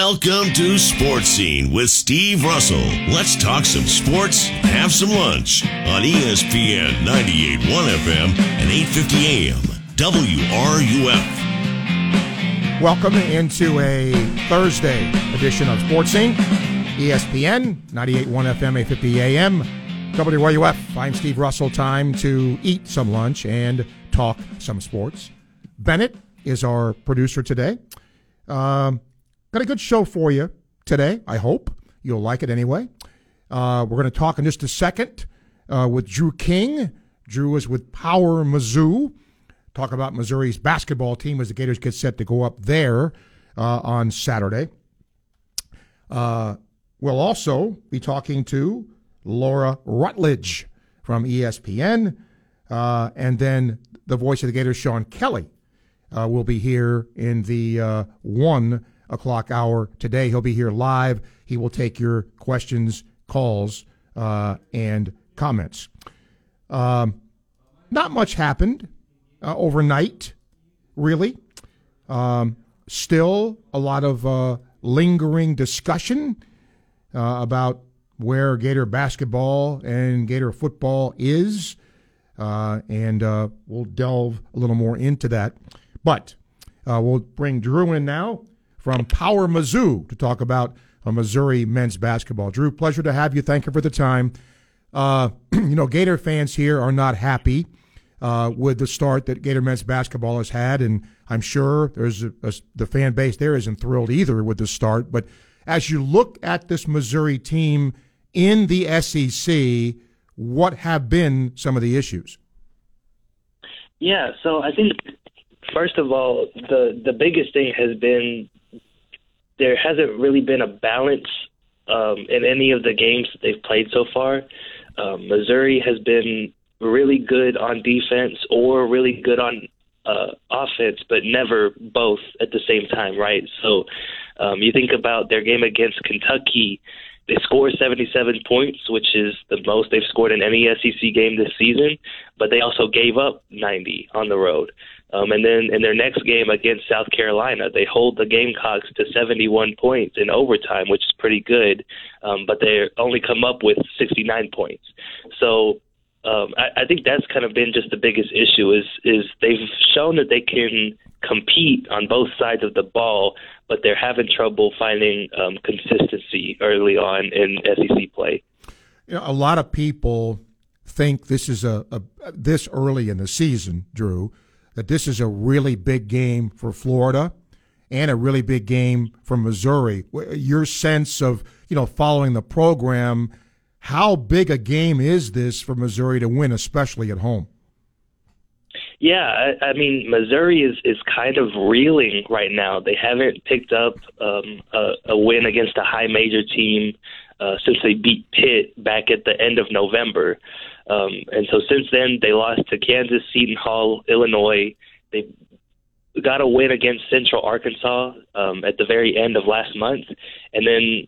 Welcome to Sports Scene with Steve Russell. Let's talk some sports, have some lunch on ESPN 98.1 FM and 850 AM WRUF. Welcome into a Thursday edition of Sports Scene, ESPN 98.1 FM, 850 AM WRUF. I'm Steve Russell. Time to eat some lunch and talk some sports. Bennett is our producer today. Got a good show for you today, I hope. You'll like it anyway. We're going to talk in just a second with Drew King. Drew is with Power Mizzou. Talk about Missouri's basketball team as the Gators get set to go up there on Saturday. We'll also be talking to Laura Rutledge from ESPN. And then the voice of the Gators, Sean Kelly, will be here in the 1 o'clock hour today. He'll be here live. He will take your questions, calls, and comments. Not much happened overnight, really. Still a lot of lingering discussion about where Gator basketball and Gator football is, and we'll delve a little more into that. But we'll bring Drew in now from Power Mizzou to talk about Missouri men's basketball. Drew, pleasure to have you. Thank you for the time. Gator fans here are not happy with the start that Gator men's basketball has had, and I'm sure there's the fan base there isn't thrilled either with the start. But as you look at this Missouri team in the SEC, what have been some of the issues? Yeah, so I think, first of all, the biggest thing has been there hasn't really been a balance in any of the games that they've played so far. Missouri has been really good on defense or really good on offense, but never both at the same time, right? So you think about their game against Kentucky. They scored 77 points, which is the most they've scored in any SEC game this season, but they also gave up 90 on the road. And then in their next game against South Carolina, they hold the Gamecocks to 71 points in overtime, which is pretty good, but they only come up with 69 points. So I think that's kind of been just the biggest issue is they've shown that they can compete on both sides of the ball, but they're having trouble finding consistency early on in SEC play. You know, a lot of people think this is this early in the season, Drew, that this is a really big game for Florida and a really big game for Missouri. Your sense of, following the program, how big a game is this for Missouri to win, especially at home? Yeah, I mean, Missouri is kind of reeling right now. They haven't picked up a win against a high major team since they beat Pitt back at the end of November. And so since then, they lost to Kansas, Seton Hall, Illinois. They got a win against Central Arkansas at the very end of last month. And then,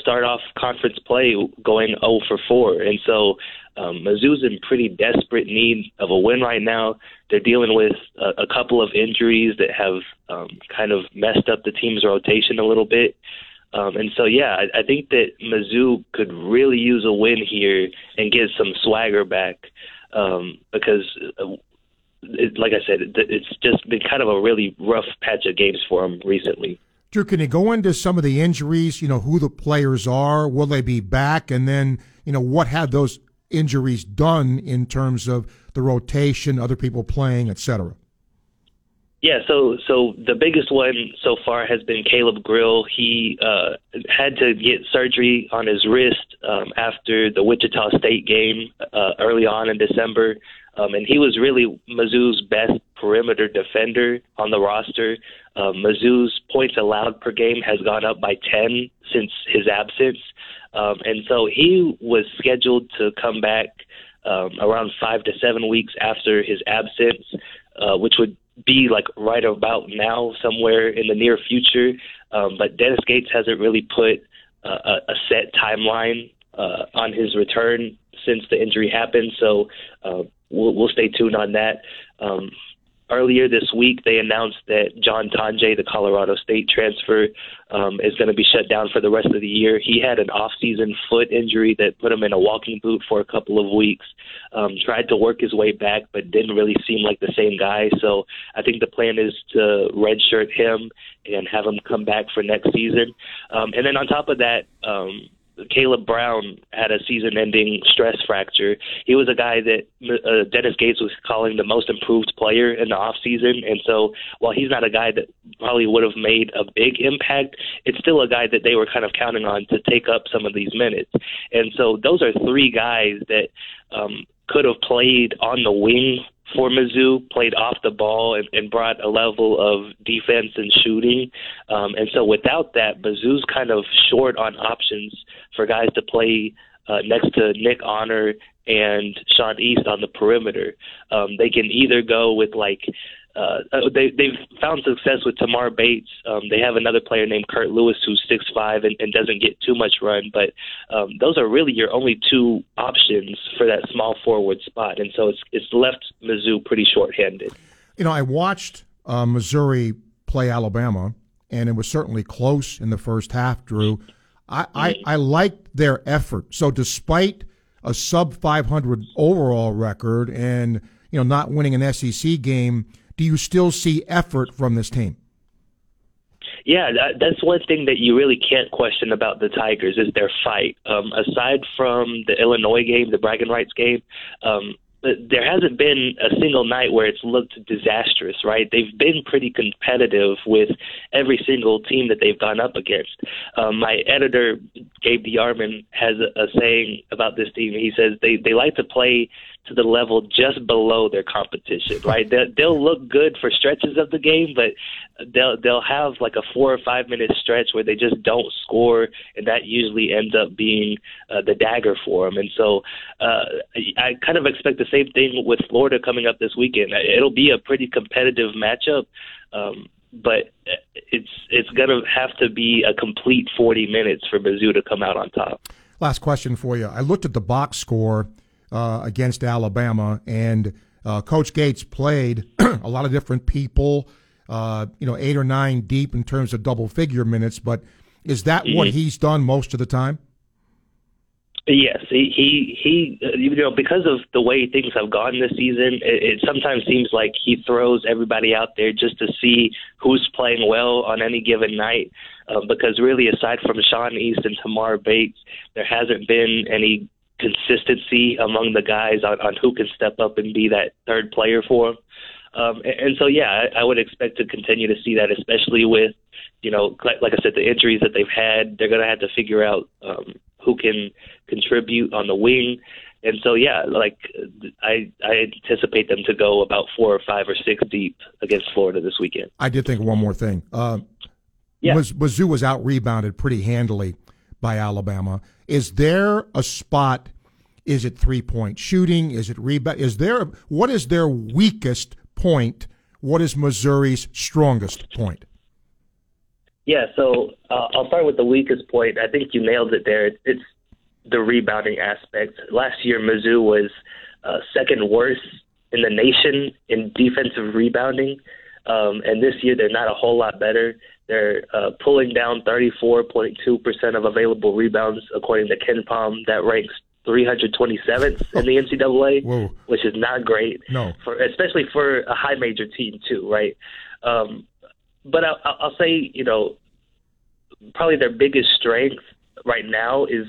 start off conference play going 0-4. And so Mizzou's in pretty desperate need of a win right now. They're dealing with a couple of injuries that have kind of messed up the team's rotation a little bit. And so, yeah, I think that Mizzou could really use a win here and get some swagger back because, like I said, it's just been kind of a really rough patch of games for them recently. Drew, can you go into some of the injuries, who the players are, will they be back, and then, what have those injuries done in terms of the rotation, other people playing, et cetera? Yeah, so the biggest one so far has been Caleb Grill. He had to get surgery on his wrist after the Wichita State game early on in December, and he was really Mizzou's best perimeter defender on the roster. Mizzou's points allowed per game has gone up by 10 since his absence. And so he was scheduled to come back around 5 to 7 weeks after his absence, which would be like right about now, somewhere in the near future. But Dennis Gates hasn't really put a set timeline on his return since the injury happened. So we'll stay tuned on that. Earlier this week, they announced that John Tanjay, the Colorado State transfer, is going to be shut down for the rest of the year. He had an off-season foot injury that put him in a walking boot for a couple of weeks, tried to work his way back, but didn't really seem like the same guy. So I think the plan is to redshirt him and have him come back for next season. And then on top of that, Caleb Brown had a season-ending stress fracture. He was a guy that Dennis Gates was calling the most improved player in the offseason, and so while he's not a guy that probably would have made a big impact, it's still a guy that they were kind of counting on to take up some of these minutes. And so those are three guys that could have played on the wing for Mizzou, played off the ball, and brought a level of defense and shooting. And so without that, Mizzou's kind of short on options for guys to play next to Nick Honor and Sean East on the perimeter. They can either go with, like, they've found success with Tamar Bates. They have another player named Kurt Lewis who's 6'5 and doesn't get too much run, but those are really your only two options for that small forward spot, and so it's left Mizzou pretty shorthanded. You know, I watched Missouri play Alabama, and it was certainly close in the first half, Drew. I liked their effort. So despite a sub-500 overall record and, you know, not winning an SEC game, do you still see effort from this team? Yeah, that's one thing that you really can't question about the Tigers is their fight. Aside from the Illinois game, the bragging rights game, there hasn't been a single night where it's looked disastrous, right? They've been pretty competitive with every single team that they've gone up against. My editor, Gabe DeArmond, has a saying about this team. He says they like to play to the level just below their competition, right? They'll look good for stretches of the game, but they'll have like a 4 or 5 minute stretch where they just don't score, and that usually ends up being the dagger for them. And so I kind of expect the same thing with Florida coming up this weekend. It'll be a pretty competitive matchup, but it's going to have to be a complete 40 minutes for Mizzou to come out on top. Last question for you. I looked at the box score against Alabama, and Coach Gates played a lot of different people, 8 or 9 deep in terms of double-figure minutes, but is that what he's done most of the time? Yes, he because of the way things have gone this season, it sometimes seems like he throws everybody out there just to see who's playing well on any given night, because really aside from Sean East and Tamar Bates, there hasn't been any consistency among the guys on who can step up and be that third player for them. And so, yeah, I would expect to continue to see that, especially with, like I said, the injuries that they've had. They're going to have to figure out who can contribute on the wing. And so, yeah, like I anticipate them to go about 4 or 5 or 6 deep against Florida this weekend. I did think of one more thing. Mizzou was out-rebounded pretty handily by Alabama. Is there a spot? Is it three-point shooting? Is it rebound? What is their weakest point? What is Missouri's strongest point? Yeah, so I'll start with the weakest point. I think you nailed it there. It's the rebounding aspect. Last year, Mizzou was second worst in the nation in defensive rebounding, and this year they're not a whole lot better. They're pulling down 34.2% of available rebounds, according to Ken Palm. That ranks 327th in the NCAA, which is not great, especially for a high major team too, right? But I'll say, probably their biggest strength right now is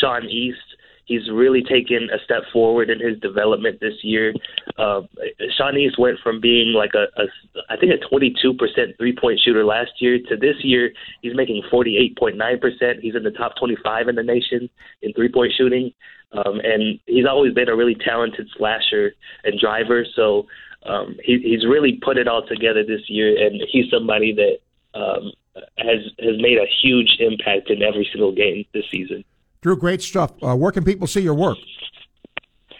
Sean East. He's really taken a step forward in his development this year. Sean East went from being like a 22% three-point shooter last year to this year, he's making 48.9%. He's in the top 25 in the nation in three-point shooting. And he's always been a really talented slasher and driver. So he's really put it all together this year, and he's somebody that has made a huge impact in every single game this season. Drew, great stuff. Where can people see your work?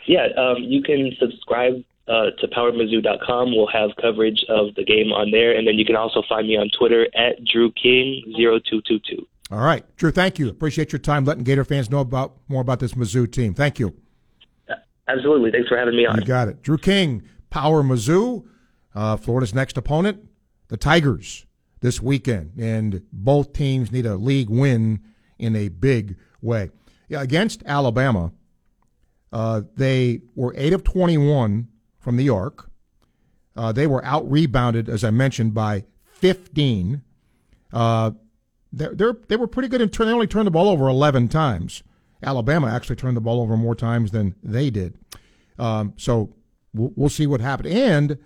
Yeah, you can subscribe to PowerMizzou.com. We'll have coverage of the game on there. And then you can also find me on Twitter at Drew King 0222. All right. Drew, thank you. Appreciate your time letting Gator fans know more about this Mizzou team. Thank you. Absolutely. Thanks for having me on. You got it. Drew King, Power Mizzou. Florida's next opponent, the Tigers, this weekend. And both teams need a league win in a big way. Yeah, against Alabama, they were 8 of 21 from the arc. They were out-rebounded, as I mentioned, by 15. They were pretty good in turn. They only turned the ball over 11 times. Alabama actually turned the ball over more times than they did. So we'll see what happened. And,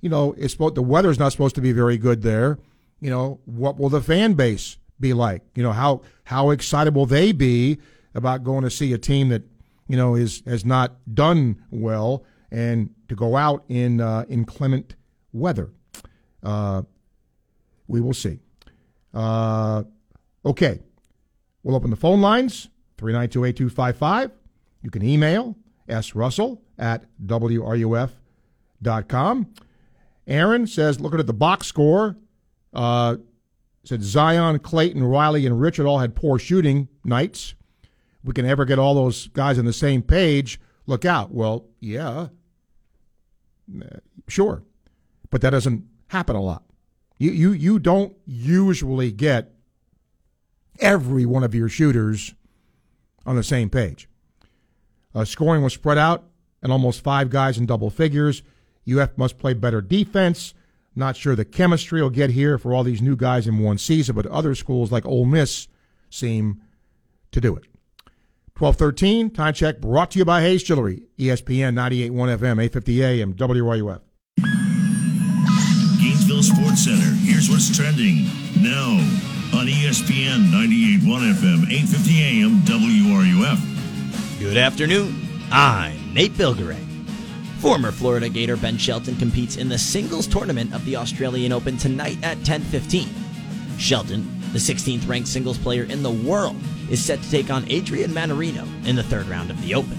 you know, the weather's not supposed to be very good there. You know, what will the fan base be like? You know, how excited will they be about going to see a team that, you know, has not done well and to go out in inclement weather? We will see. Okay. We'll open the phone lines, 392-8255. You can email srussell@wruf.com. Aaron says, looking at the box score, said Zion, Clayton, Riley, and Richard all had poor shooting nights. We can ever get all those guys on the same page, look out. Well, yeah, sure, but that doesn't happen a lot. You don't usually get every one of your shooters on the same page. Scoring was spread out and almost five guys in double figures. UF must play better defense. Not sure the chemistry will get here for all these new guys in one season, but other schools like Ole Miss seem to do it. 12:13, time check brought to you by Hayes Jewelry, ESPN 98.1 FM, 850 AM, WRUF. Gainesville Sports Center, here's what's trending now on ESPN 98.1 FM, 850 AM, WRUF. Good afternoon, I'm Nate Bilgeray. Former Florida Gator Ben Shelton competes in the singles tournament of the Australian Open tonight at 10:15. Shelton, the 16th-ranked singles player in the world, is set to take on Adrian Manarino in the third round of the Open.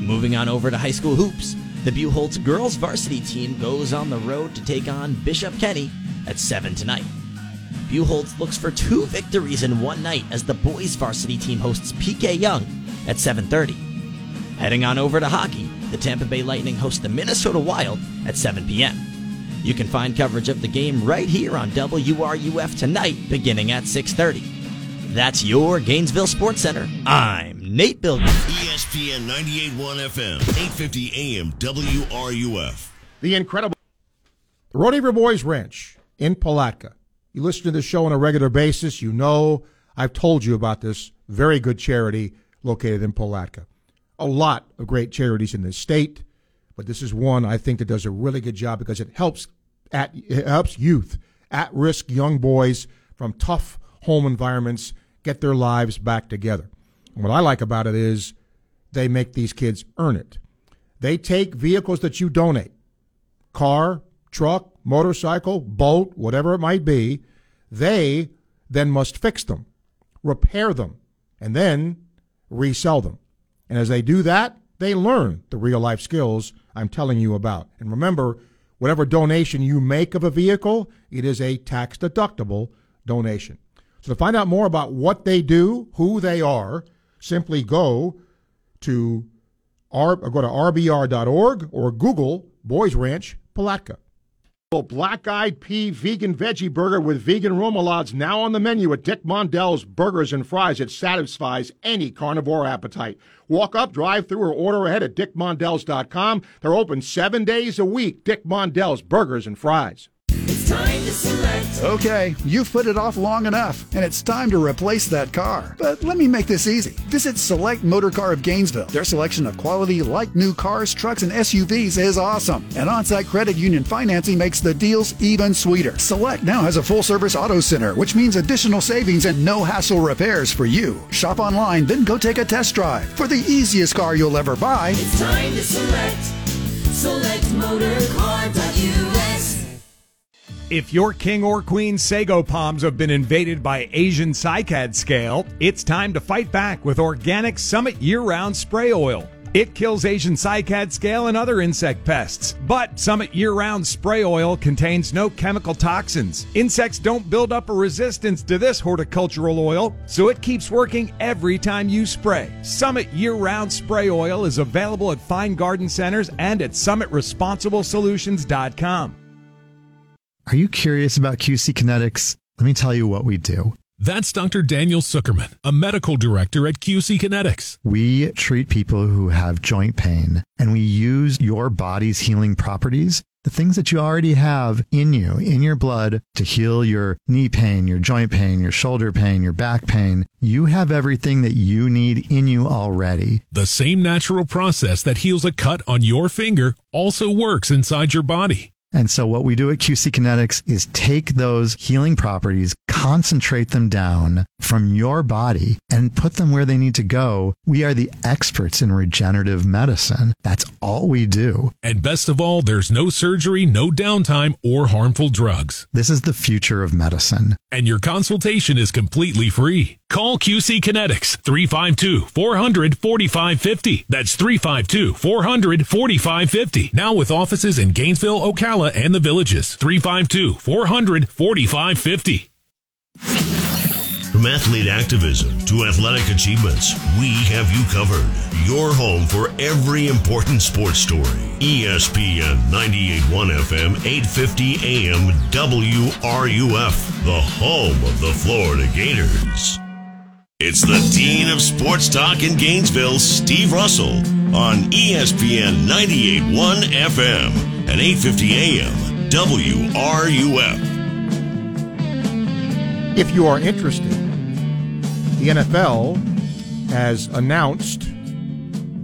Moving on over to high school hoops, the Buchholz girls varsity team goes on the road to take on Bishop Kenny at 7 tonight. Buchholz looks for two victories in one night as the boys varsity team hosts PK Young at 7:30. Heading on over to hockey, the Tampa Bay Lightning hosts the Minnesota Wild at 7 p.m. You can find coverage of the game right here on WRUF tonight beginning at 6:30. That's your Gainesville Sports Center. I'm Nate Bilger. ESPN 98.1 FM, 850 AM, WRUF. The incredible Rodeheaver Boys Ranch in Palatka. You listen to this show on a regular basis. You know I've told you about this very good charity located in Palatka. A lot of great charities in this state, but this is one I think that does a really good job because it helps youth, at-risk young boys from tough home environments get their lives back together. And what I like about it is they make these kids earn it. They take vehicles that you donate, car, truck, motorcycle, boat, whatever it might be. They then must fix them, repair them, and then resell them. And as they do that, they learn the real-life skills I'm telling you about. And remember, whatever donation you make of a vehicle, it is a tax-deductible donation. So to find out more about what they do, who they are, simply go to rbr.org or Google Boys Ranch Palatka. Well, Black-Eyed Pea Vegan Veggie Burger with vegan romolades now on the menu at Dick Mondell's Burgers and Fries. It satisfies any carnivore appetite. Walk up, drive through, or order ahead at dickmondells.com. They're open 7 days a week. Dick Mondell's Burgers and Fries. Time to select. Okay, you've put it off long enough, and it's time to replace that car. But let me make this easy. Visit Select Motor Car of Gainesville. Their selection of quality, like-new cars, trucks, and SUVs is awesome. And on-site credit union financing makes the deals even sweeter. Select now has a full-service auto center, which means additional savings and no-hassle repairs for you. Shop online, then go take a test drive. For the easiest car you'll ever buy, it's time to select. SelectMotorCar.us. If your king or queen sago palms have been invaded by Asian cycad scale, it's time to fight back with Organic Summit year-round spray oil. It kills Asian cycad scale and other insect pests, but Summit year-round spray oil contains no chemical toxins. Insects don't build up a resistance to this horticultural oil, so it keeps working every time you spray. Summit year-round spray oil is available at fine garden centers and at summitresponsiblesolutions.com. Are you curious about QC Kinetics? Let me tell you what we do. That's Dr. Daniel Zuckerman, a medical director at QC Kinetics. We treat people who have joint pain, and we use your body's healing properties, the things that you already have in you, in your blood, to heal your knee pain, your joint pain, your shoulder pain, your back pain. You have everything that you need in you already. The same natural process that heals a cut on your finger also works inside your body. And so what we do at QC Kinetics is take those healing properties, concentrate them down from your body, and put them where they need to go. We are the experts in regenerative medicine. That's all we do. And best of all, there's no surgery, no downtime, or harmful drugs. This is the future of medicine. And your consultation is completely free. Call QC Kinetics, 352-400-4550. That's 352-400-4550. Now with offices in Gainesville, Ocala, and the Villages. 352-400-4550. From athlete activism to athletic achievements, we have you covered. Your home for every important sports story. ESPN 98.1 FM, 850 AM, WRUF, the home of the Florida Gators. It's the Dean of Sports Talk in Gainesville, Steve Russell, on ESPN 98.1 FM and 850 AM WRUF. If you are interested, the NFL has announced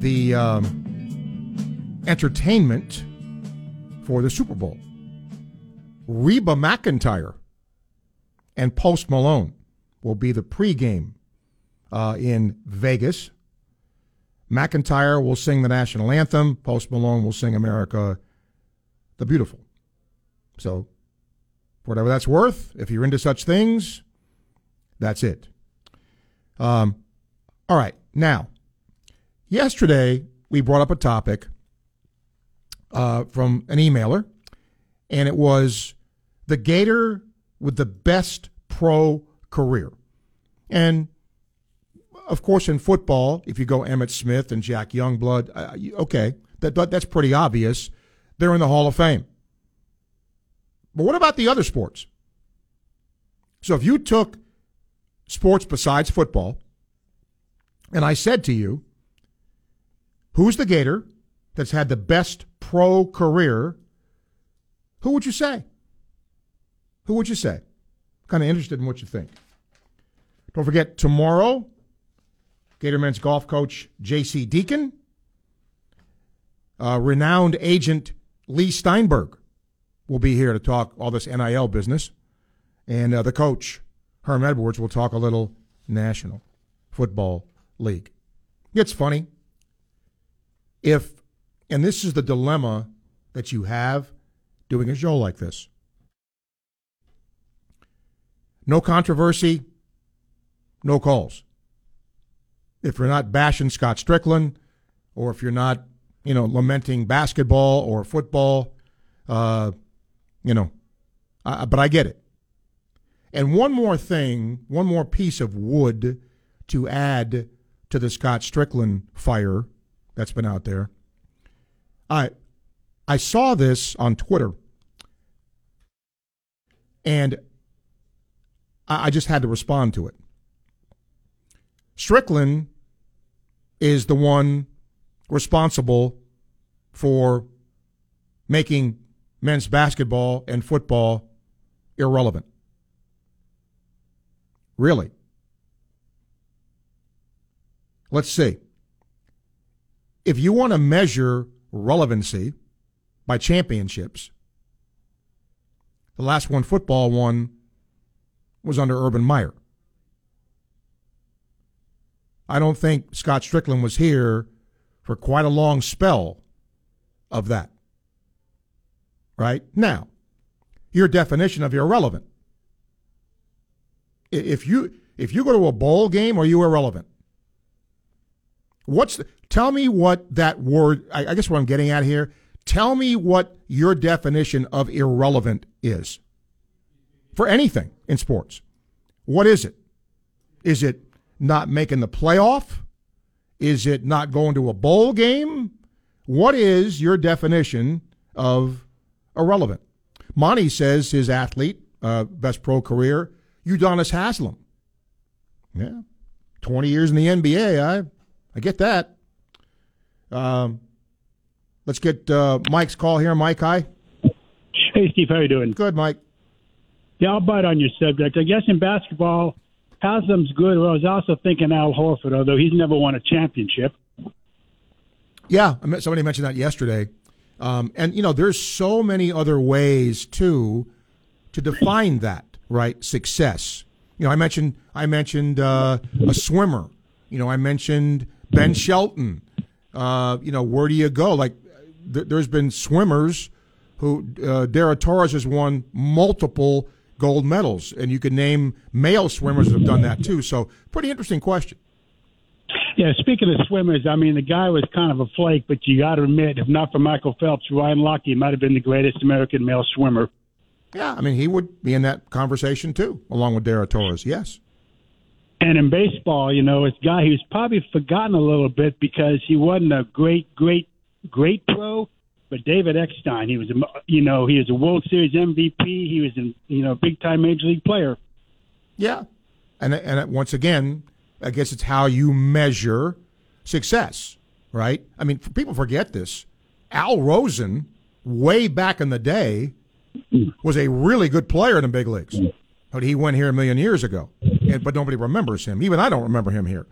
the entertainment for the Super Bowl. Reba McEntire and Post Malone will be the pregame. In Vegas, McEntire will sing the national anthem. Post Malone will sing America the Beautiful. So, for whatever that's worth, if you're into such things, that's it. All right. Now, yesterday we brought up a topic from an emailer, and it was the Gator with the best pro career. And of course, in football, if you go Emmitt Smith and Jack Youngblood, okay, that's pretty obvious. They're in the Hall of Fame. But what about the other sports? So if you took sports besides football, and I said to you, who's the Gator that's had the best pro career, who would you say? Who would you say? Kind of interested in what you think. Don't forget, tomorrow, Gator men's golf coach J.C. Deacon, renowned agent Lee Steinberg will be here to talk all this NIL business. And the coach, Herm Edwards, will talk a little National Football League. It's funny. And this is the dilemma that you have doing a show like this. No controversy, no calls. If you're not bashing Scott Strickland, or if you're not, lamenting basketball or football, but I get it. And one more piece of wood to add to the Scott Strickland fire that's been out there. I saw this on Twitter, and I just had to respond to it. Strickland is the one responsible for making men's basketball and football irrelevant. Really? Let's see. If you want to measure relevancy by championships, the last one football won was under Urban Meyer. I don't think Scott Strickland was here for quite a long spell of that. Right? Now, your definition of irrelevant. If you go to a bowl game, are you irrelevant? Tell me what that word, I guess what I'm getting at here, tell me what your definition of irrelevant is. For anything in sports. What is it? Is it not making the playoff? Is it not going to a bowl game? What is your definition of irrelevant? Monty says his athlete, best pro career, Udonis Haslem. Yeah, 20 years in the NBA. I get that. Let's get Mike's call here. Mike, hi. Hey, Steve, how you doing? Good, Mike. Yeah, I'll bite on your subject. I guess in basketball, Haslam's good. Well, I was also thinking Al Horford, although he's never won a championship. Yeah, somebody mentioned that yesterday. And, you know, there's so many other ways, too, to define that, right, success. You know, I mentioned a swimmer. You know, I mentioned Ben Shelton. You know, where do you go? Like, there's been swimmers who Dara Torres has won multiple gold medals, and you can name male swimmers that have done that, too. So, pretty interesting question. Yeah, speaking of swimmers, I mean, the guy was kind of a flake, but you got to admit, if not for Michael Phelps, Ryan Lochte might have been the greatest American male swimmer. Yeah, I mean, he would be in that conversation, too, along with Dara Torres, yes. And in baseball, you know, it's a guy who's probably forgotten a little bit because he wasn't a great pro, but David Eckstein, he was, you know, he was a World Series MVP. He was, a big-time major league player. Yeah, and once again, I guess it's how you measure success, right? I mean, people forget this. Al Rosen, way back in the day, was a really good player in the big leagues. But he went here a million years ago, but nobody remembers him. Even I don't remember him here.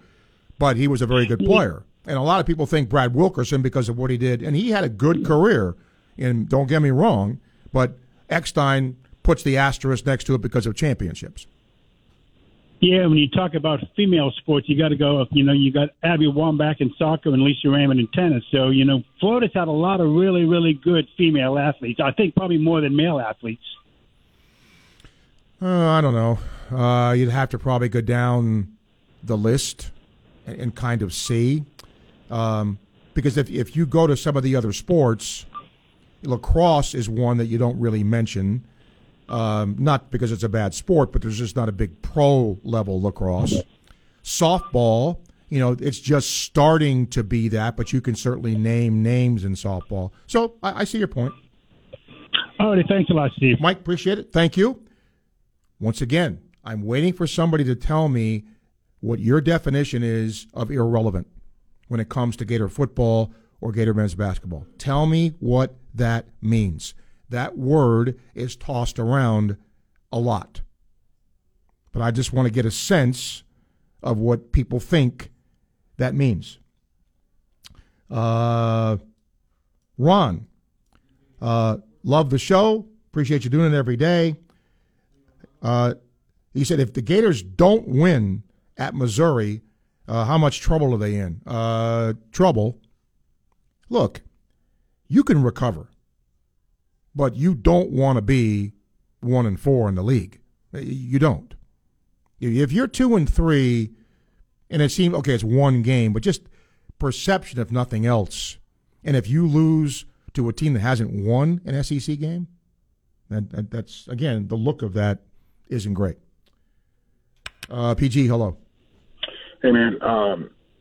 But he was a very good player. And a lot of people think Brad Wilkerson because of what he did. And he had a good career, and don't get me wrong, but Eckstein puts the asterisk next to it because of championships. Yeah, when you talk about female sports, you got to go, you got Abby Wambach in soccer and Lisa Raymond in tennis. So, Florida's had a lot of really, really good female athletes. I think probably more than male athletes. I don't know. You'd have to probably go down the list and kind of see. Because if you go to some of the other sports, lacrosse is one that you don't really mention. Not because it's a bad sport, but there's just not a big pro-level lacrosse. Softball, it's just starting to be that, but you can certainly name names in softball. So I see your point. All right, thanks a lot, Steve. Mike, appreciate it. Thank you. Once again, I'm waiting for somebody to tell me what your definition is of irrelevant when it comes to Gator football or Gator men's basketball. Tell me what that means. That word is tossed around a lot. But I just want to get a sense of what people think that means. Ron, love the show. Appreciate you doing it every day. He said if the Gators don't win at Missouri, how much trouble are they in? Trouble. Look, you can recover. But you don't want to be 1-4 in the league. You don't. If you're 2-3, and it seems okay, it's one game, but just perception if nothing else. And if you lose to a team that hasn't won an SEC game, that's again the look of that isn't great. PG, hello. Hey man,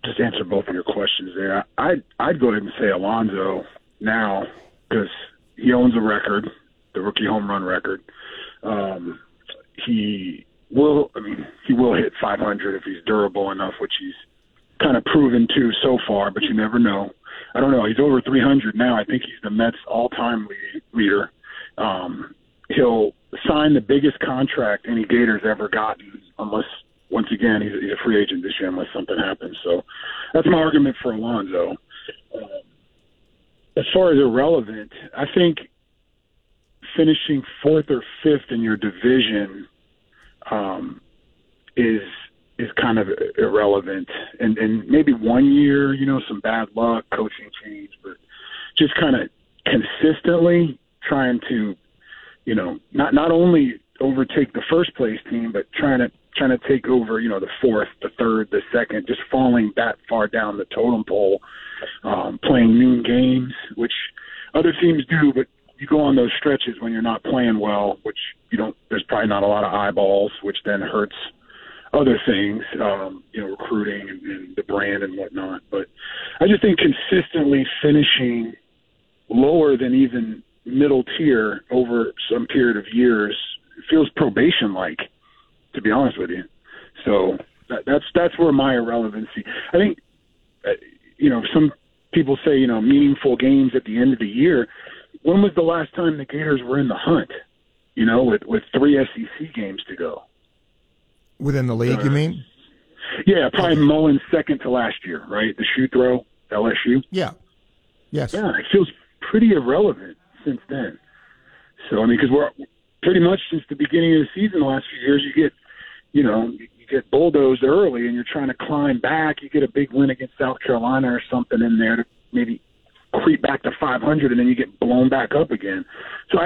just answer both of your questions there. I'd go ahead and say Alonzo now because. He owns a record, the rookie home run record. He will hit 500 if he's durable enough, which he's kind of proven to so far, but you never know. I don't know. He's over 300 now. I think he's the Mets all-time leader. He'll sign the biggest contract any Gator's ever gotten, unless, once again, he's a free agent this year unless something happens. So that's my argument for Alonzo. As far as irrelevant, I think finishing 4th or 5th in your division is kind of irrelevant. And maybe one year, some bad luck, coaching change, but just kind of consistently trying to, not only overtake the first place team, but trying to take over, the 4th, the 3rd, the 2nd, just falling that far down the totem pole, playing noon games, which other teams do, but you go on those stretches when you're not playing well, which there's probably not a lot of eyeballs, which then hurts other things, recruiting and the brand and whatnot. But I just think consistently finishing lower than even middle tier over some period of years feels probation-like, to be honest with you. So that's where my irrelevancy. I think, you know, some people say, you know, meaningful games at the end of the year. When was the last time the Gators were in the hunt, you know, with three SEC games to go? Within the league, you mean? Yeah, probably Mullen's second to last year, right? The shoe throw, LSU. Yeah. Yes. Yeah, it feels pretty irrelevant since then. So, I mean, because we're pretty much since the beginning of the season the last few years, you get, you know, you get bulldozed early and you're trying to climb back. You get a big win against South Carolina or something in there to maybe creep back to 500, and then you get blown back up again. So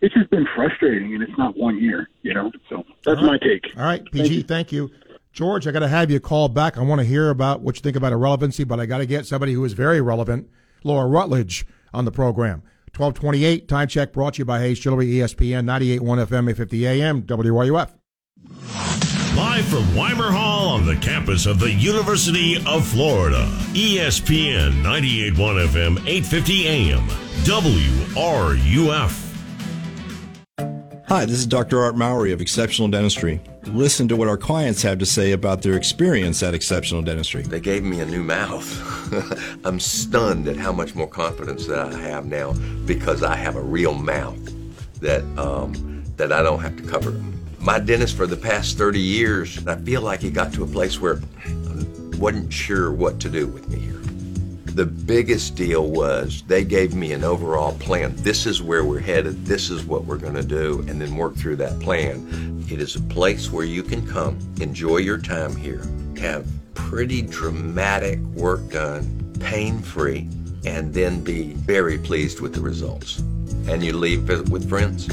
it's just been frustrating, and it's not 1 year, you know. So that's my take. All right, PG, thank you. George, I got to have you call back. I want to hear about what you think about irrelevancy, but I got to get somebody who is very relevant, Laura Rutledge, on the program. 12:28 time check brought to you by Hayes Jewelry, ESPN 98.1 FM, 850 AM, WRUF. Live from Weimer Hall on the campus of the University of Florida, ESPN 98.1 FM, 850 AM, WRUF. Hi, this is Dr. Art Mowry of Exceptional Dentistry. Listen to what our clients have to say about their experience at Exceptional Dentistry. They gave me a new mouth. I'm stunned at how much more confidence that I have now because I have a real mouth that I don't have to cover. My dentist for the past 30 years, I feel like he got to a place where I wasn't sure what to do with me here. The biggest deal was they gave me an overall plan. This is where we're headed. This is what we're going to do, and then work through that plan. It is a place where you can come, enjoy your time here, have pretty dramatic work done, pain-free, and then be very pleased with the results. And you leave with friends.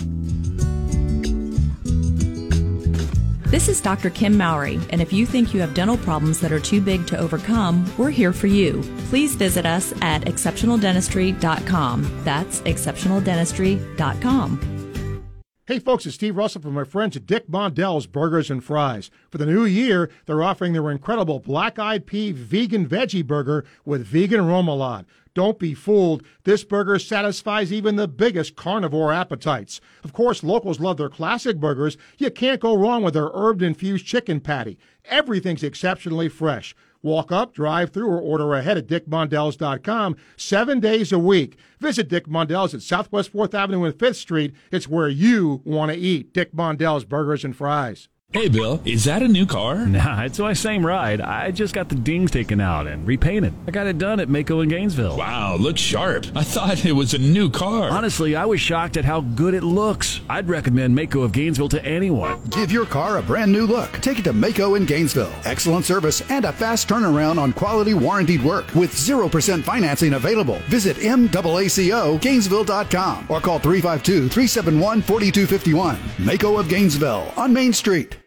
This is Dr. Kim Mowry, and if you think you have dental problems that are too big to overcome, we're here for you. Please visit us at exceptionaldentistry.com. That's exceptionaldentistry.com. Hey folks, it's Steve Russell from my friends at Dick Mondell's Burgers and Fries. For the new year, they're offering their incredible black-eyed pea vegan veggie burger with vegan Romalot. Don't be fooled. This burger satisfies even the biggest carnivore appetites. Of course, locals love their classic burgers. You can't go wrong with their herb-infused chicken patty. Everything's exceptionally fresh. Walk up, drive through, or order ahead at DickMondell's.com 7 days a week. Visit Dick Mondell's at Southwest 4th Avenue and 5th Street. It's where you want to eat. Dick Mondell's Burgers and Fries. Hey, Bill, is that a new car? Nah, it's my same ride. I just got the dings taken out and repainted. I got it done at Mako in Gainesville. Wow, looks sharp. I thought it was a new car. Honestly, I was shocked at how good it looks. I'd recommend Mako of Gainesville to anyone. Give your car a brand new look. Take it to Mako in Gainesville. Excellent service and a fast turnaround on quality warrantied work with 0% financing available. Visit MAACOGainesville.com or call 352-371-4251. Mako of Gainesville on Main Street.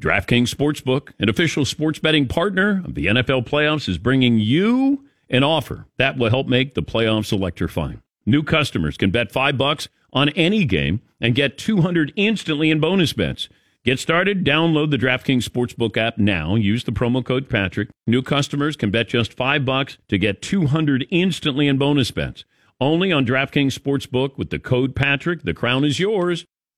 DraftKings Sportsbook, an official sports betting partner of the NFL playoffs, is bringing you an offer that will help make the playoffs electrifying. New customers can bet $5 on any game and get $200 instantly in bonus bets. Get started. Download the DraftKings Sportsbook app now. Use the promo code Patrick. New customers can bet just $5 to get $200 instantly in bonus bets. Only on DraftKings Sportsbook with the code Patrick. The crown is yours.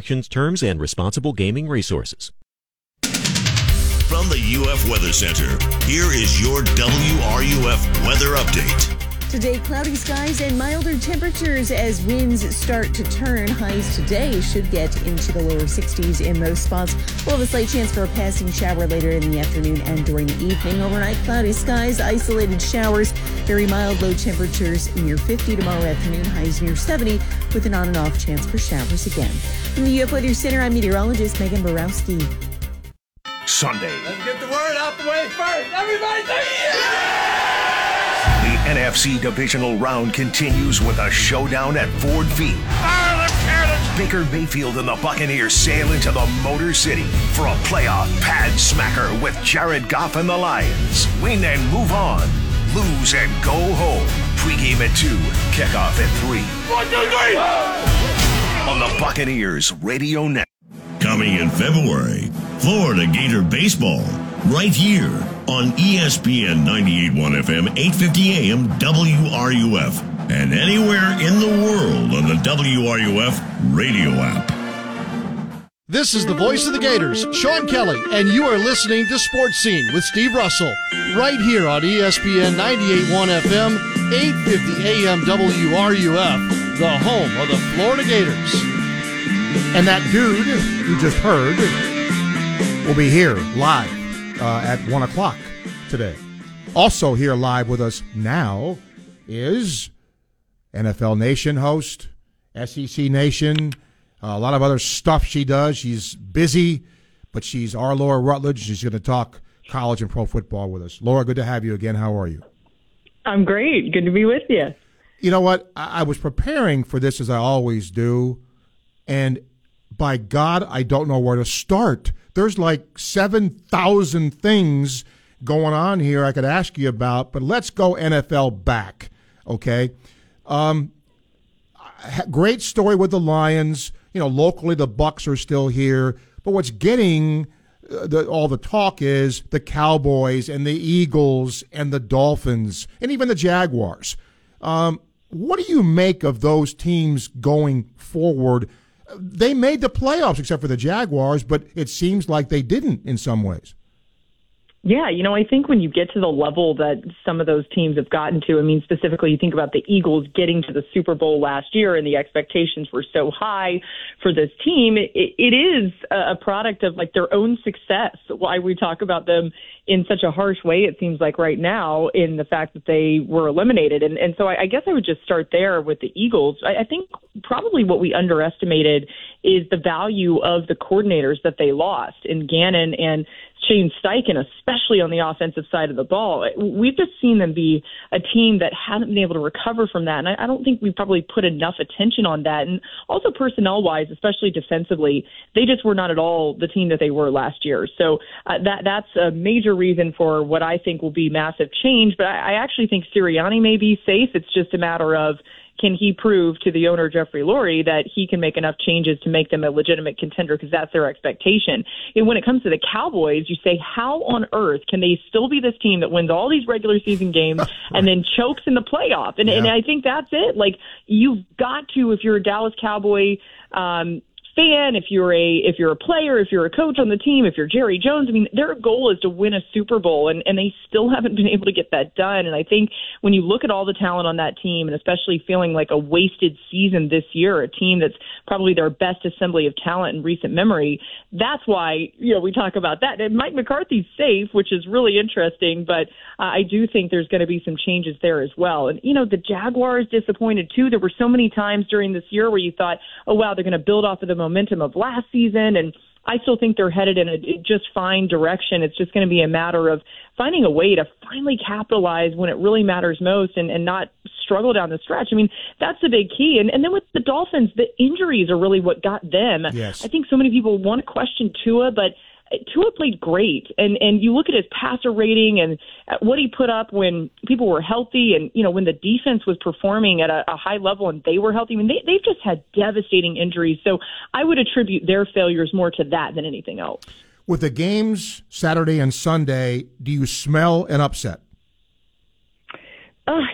Terms, and responsible gaming resources. From the UF Weather Center, here is your WRUF weather update. Today, cloudy skies and milder temperatures as winds start to turn. Highs today should get into the lower 60s in most spots. We'll have a slight chance for a passing shower later in the afternoon and during the evening. Overnight, cloudy skies, isolated showers, very mild low temperatures near 50 tomorrow afternoon. Highs near 70 with an on and off chance for showers again. From the UF Weather Center, I'm meteorologist Megan Borowski. Sunday. Let's get the word out the way first. Everybody say yeah! NFC Divisional Round continues with a showdown at Ford Field. Baker Mayfield and the Buccaneers sail into the Motor City for a playoff pad smacker with Jared Goff and the Lions. Win and move on. Lose and go home. Pre-game at 2, kickoff at 3. 1, 2, 3! On the Buccaneers Radio Network. Coming in February, Florida Gator Baseball, right here on ESPN 98.1 FM, 850 AM, WRUF. And anywhere in the world on the WRUF radio app. This is the voice of the Gators, Sean Kelly, and you are listening to Sports Scene with Steve Russell, right here on ESPN 98.1 FM, 850 AM WRUF, the home of the Florida Gators. And that dude you just heard will be here live at 1 o'clock today. Also here live with us now is NFL Nation host, SEC Nation, a lot of other stuff she does. She's busy, but she's our Laura Rutledge. She's going to talk college and pro football with us. Laura, good to have you again. How are you? I'm great. Good to be with you. You know what? I was preparing for this, as I always do, and by God, I don't know where to start. There's like 7,000 things going on here I could ask you about, but let's go NFL back, okay? Great story with the Lions. You know, locally the Bucs are still here, but what's getting all the talk is the Cowboys and the Eagles and the Dolphins and even the Jaguars. What do you make of those teams going forward? They made the playoffs except for the Jaguars, but it seems like they didn't in some ways. Yeah, you know, I think when you get to the level that some of those teams have gotten to, I mean, specifically you think about the Eagles getting to the Super Bowl last year and the expectations were so high for this team, it is a product of, like, their own success. Why we talk about them in such a harsh way, it seems like right now, in the fact that they were eliminated. And so I guess I would just start there with the Eagles. I think probably what we underestimated is the value of the coordinators that they lost in Gannon and Shane Steichen, especially on the offensive side of the ball. We've just seen them be a team that hasn't been able to recover from that, and I don't think we probably put enough attention on that. And also personnel-wise, especially defensively, they just were not at all the team that they were last year. So that's a major reason for what I think will be massive change. But I actually think Sirianni may be safe. It's just a matter of, can he prove to the owner, Jeffrey Lurie, that he can make enough changes to make them a legitimate contender, because that's their expectation. And when it comes to the Cowboys, you say, how on earth can they still be this team that wins all these regular season games and then chokes in the playoff? And I think that's it. Like, you've got to, if you're a Dallas Cowboy fan, if you're a player, if you're a coach on the team, if you're Jerry Jones, I mean, their goal is to win a Super Bowl, and they still haven't been able to get that done. And I think when you look at all the talent on that team, and especially feeling like a wasted season this year, a team that's probably their best assembly of talent in recent memory, that's why, you know, we talk about that. And Mike McCarthy's safe, which is really interesting, but I do think there's going to be some changes there as well. And, you know, the Jaguars disappointed too. There were so many times during this year where you thought, oh, wow, they're going to build off of the momentum of last season, and I still think they're headed in a just fine direction. It's just going to be a matter of finding a way to finally capitalize when it really matters most and not struggle down the stretch. I mean, that's the big key. And then with the Dolphins, the injuries are really what got them. Yes. I think so many people want to question Tua, but Tua played great, and you look at his passer rating and at what he put up when people were healthy, and, you know, when the defense was performing at a high level and they were healthy. I mean, they've just had devastating injuries, so I would attribute their failures more to that than anything else. With the games Saturday and Sunday, do you smell an upset?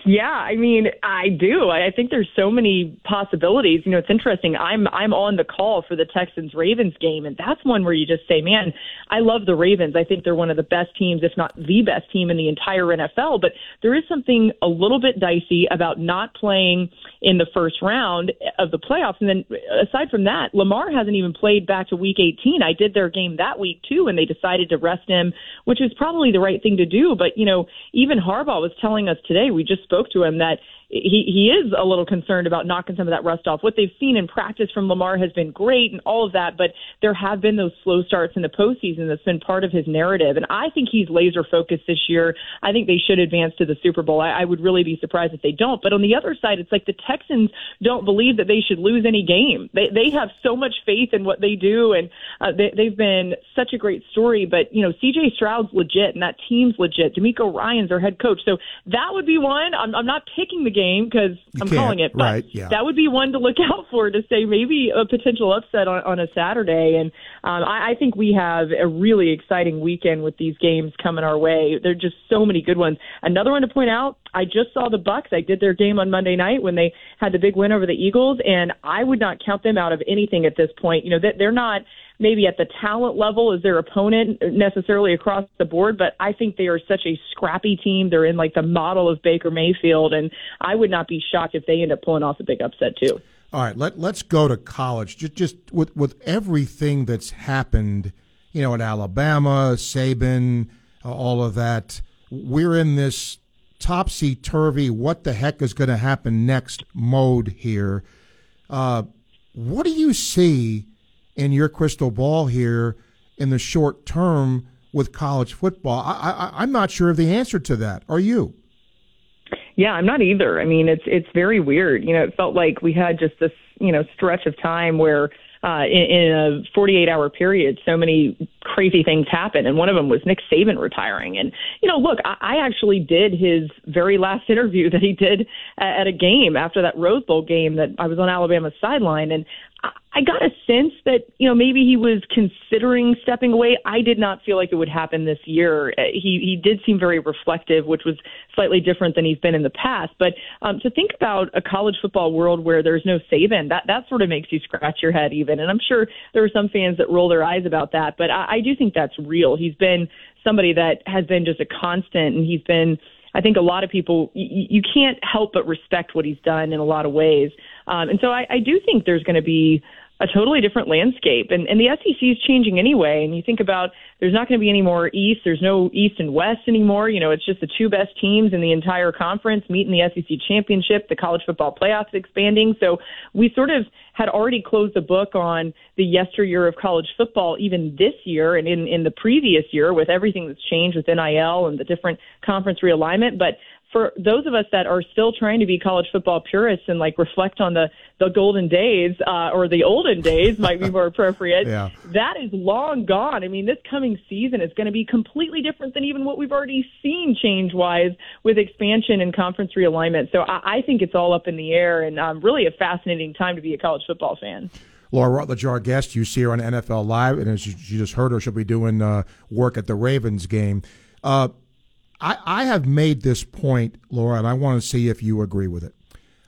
Yeah, I mean, I do. I think there's so many possibilities. You know, it's interesting. I'm on the call for the Texans-Ravens game, and that's one where you just say, man, I love the Ravens. I think they're one of the best teams, if not the best team in the entire NFL. But there is something a little bit dicey about not playing in the first round of the playoffs. And then aside from that, Lamar hasn't even played back to Week 18. I did their game that week, too, and they decided to rest him, which is probably the right thing to do. But, you know, even Harbaugh was telling us today, we just spoke to him, that he is a little concerned about knocking some of that rust off. What they've seen in practice from Lamar has been great and all of that, but there have been those slow starts in the postseason that's been part of his narrative. And I think he's laser focused this year. I think they should advance to the Super Bowl. I would really be surprised if they don't. But on the other side, it's like the Texans don't believe that they should lose any game. They have so much faith in what they do, and they've been such a great story. But, you know, C.J. Stroud's legit, and that team's legit. DeMeco Ryan's their head coach. So that would be one. I'm not picking the game because I'm calling it, but right, yeah. That would be one to look out for, to say maybe a potential upset on a Saturday. And I think we have a really exciting weekend with these games coming our way. There are just so many good ones. Another one to point out, I just saw the Bucks. I did their game on Monday night when they had the big win over the Eagles, and I would not count them out of anything at this point. You know, they're not maybe at the talent level as their opponent necessarily across the board, but I think they are such a scrappy team. They're in like the model of Baker Mayfield, and I would not be shocked if they end up pulling off a big upset too. All right, let's go to college. Just with everything that's happened, you know, in Alabama, Saban, all of that, we're in this topsy-turvy, what the heck is going to happen next mode here. What do you see in your crystal ball here in the short term with college football? I'm not sure of the answer to that. Are you? Yeah, I'm not either. I mean, it's very weird. You know, it felt like we had just this, you know, stretch of time where in a 48-hour period, so many crazy things happened, and one of them was Nick Saban retiring. And, you know, look, I actually did his very last interview that he did at a game after that Rose Bowl game that I was on Alabama's sideline, and I got a sense that, you know, maybe he was considering stepping away. I did not feel like it would happen this year. He did seem very reflective, which was slightly different than he's been in the past. But to think about a college football world where there's no Saban, that sort of makes you scratch your head even. And I'm sure there are some fans that roll their eyes about that. But I do think that's real. He's been somebody that has been just a constant, and he's been, I think a lot of people, you can't help but respect what he's done in a lot of ways. And so I do think there's going to be a totally different landscape. And the SEC is changing anyway. And you think about there's not going to be any more East. There's no East and West anymore. You know, it's just the two best teams in the entire conference meeting the SEC championship. The college football playoffs expanding. So we sort of had already closed the book on the yesteryear of college football, even this year and in the previous year with everything that's changed with NIL and the different conference realignment. But for those of us that are still trying to be college football purists and like reflect on the golden days or the olden days might be more appropriate, yeah. That is long gone. I mean, this coming season is going to be completely different than even what we've already seen change-wise with expansion and conference realignment. So I think it's all up in the air, and really a fascinating time to be a college football fan. Laura Rutledge, our guest, you see her on NFL Live, and as you just heard her, she'll be doing work at the Ravens game. I have made this point, Laura, and I want to see if you agree with it.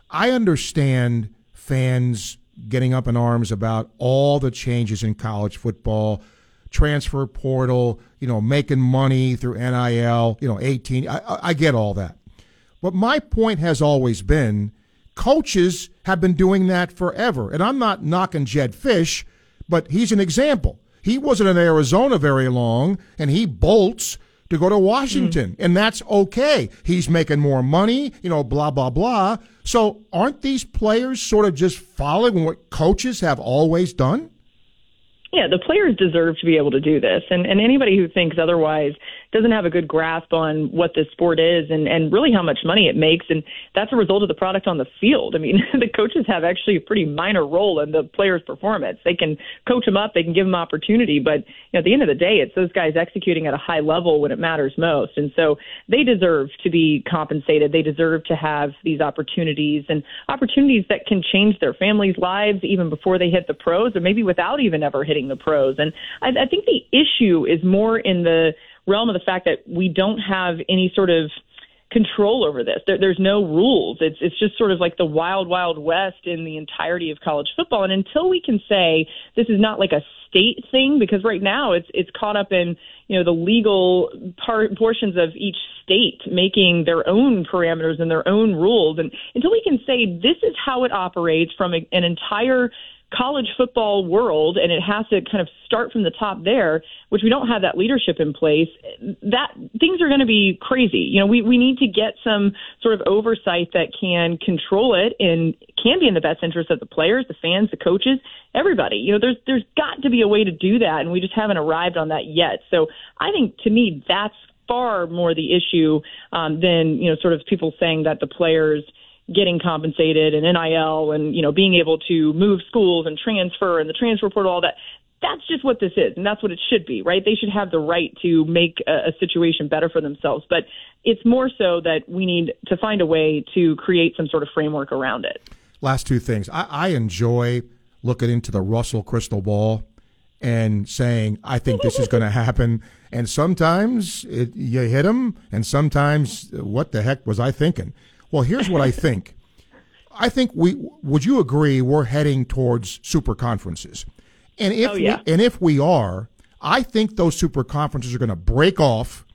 I understand fans getting up in arms about all the changes in college football, transfer portal, you know, making money through NIL, you know, 18. I get all that. But my point has always been coaches have been doing that forever. And I'm not knocking Jed Fish, but he's an example. He wasn't in Arizona very long, and he bolts to go to Washington, and that's okay. He's making more money, you know, blah, blah, blah. So aren't these players sort of just following what coaches have always done? Yeah, the players deserve to be able to do this, and anybody who thinks otherwise doesn't have a good grasp on what this sport is and really how much money it makes, and that's a result of the product on the field. I mean, the coaches have actually a pretty minor role in the players' performance. They can coach them up, they can give them opportunity, but you know, at the end of the day, it's those guys executing at a high level when it matters most, and so they deserve to be compensated. They deserve to have these opportunities, and opportunities that can change their families' lives even before they hit the pros, or maybe without even ever hitting the pros. And I think the issue is more in the realm of the fact that we don't have any sort of control over this. There's no rules. It's just sort of like the wild, wild west in the entirety of college football. And until we can say this is not like a state thing, because right now it's caught up in, you know, the legal portions of each state making their own parameters and their own rules. And until we can say this is how it operates from an entire college football world, and it has to kind of start from the top there, which we don't have that leadership in place, that things are going to be crazy. You know, we need to get some sort of oversight that can control it and can be in the best interest of the players, the fans, the coaches, everybody. You know, there's got to be a way to do that, and we just haven't arrived on that yet. So I think, to me, that's far more the issue than, you know, sort of people saying that the players getting compensated and NIL and, you know, being able to move schools and transfer and the transfer portal, all that. That's just what this is, and that's what it should be, right? They should have the right to make a situation better for themselves. But it's more so that we need to find a way to create some sort of framework around it. Last two things. I enjoy looking into the Russell crystal ball and saying, I think this is going to happen. And sometimes you hit them, and sometimes, what the heck was I thinking? Well, here's what I think. I think would you agree we're heading towards super conferences? And if we are, I think those super conferences are going to break off,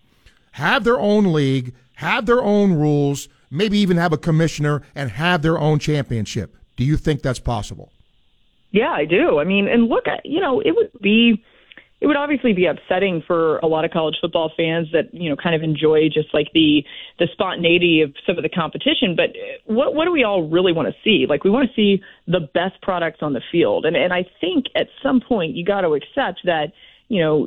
have their own league, have their own rules, maybe even have a commissioner and have their own championship. Do you think that's possible? Yeah, I do. I mean, and look, you know, it would obviously be upsetting for a lot of college football fans that, you know, kind of enjoy just like the spontaneity of some of the competition. But what do we all really want to see? Like, we want to see the best products on the field. And I think at some point you got to accept that, you know,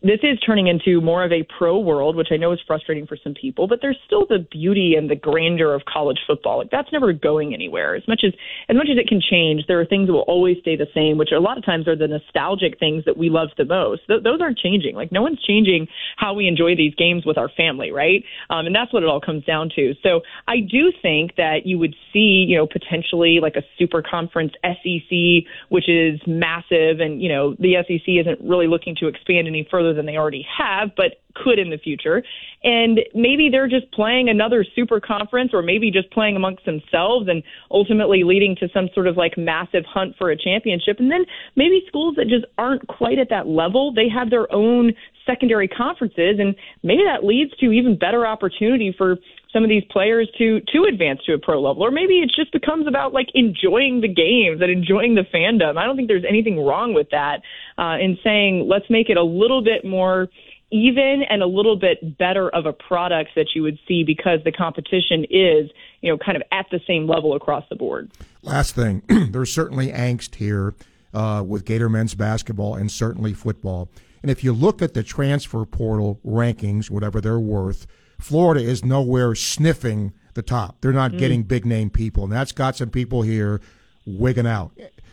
this is turning into more of a pro world, which I know is frustrating for some people, but there's still the beauty and the grandeur of college football. Like, that's never going anywhere. As much as it can change, there are things that will always stay the same, which a lot of times are the nostalgic things that we love the most. Those aren't changing. Like, no one's changing how we enjoy these games with our family, right? And that's what it all comes down to. So I do think that you would see, you know, potentially like a super conference SEC, which is massive, and, you know, the SEC isn't really looking to expand any further than they already have, but could in the future. And maybe they're just playing another super conference, or maybe just playing amongst themselves and ultimately leading to some sort of like massive hunt for a championship. And then maybe schools that just aren't quite at that level, they have their own secondary conferences, and maybe that leads to even better opportunity for some of these players to advance to a pro level. Or maybe it just becomes about like enjoying the games and enjoying the fandom. I don't think there's anything wrong with that in saying, let's make it a little bit more even and a little bit better of a product that you would see, because the competition is, you know, kind of at the same level across the board. Last thing, there's certainly angst here with Gator men's basketball and certainly football. And if you look at the transfer portal rankings, whatever they're worth, Florida is nowhere sniffing the top. They're not getting big-name people, and that's got some people here wigging out.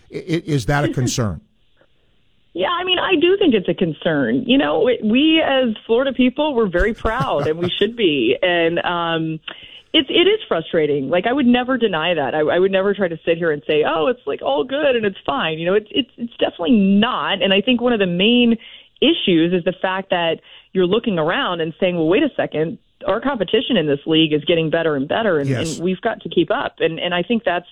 Is that a concern? Yeah, I mean, I do think it's a concern. You know, we as Florida people, we're very proud, and we should be. And it is frustrating. Like, I would never deny that. I would never try to sit here and say, oh, it's like all good and it's fine. You know, it's definitely not. And I think one of the main issues is the fact that you're looking around and saying, well, wait a second, our competition in this league is getting better and better, and, yes, and we've got to keep up. And I think that's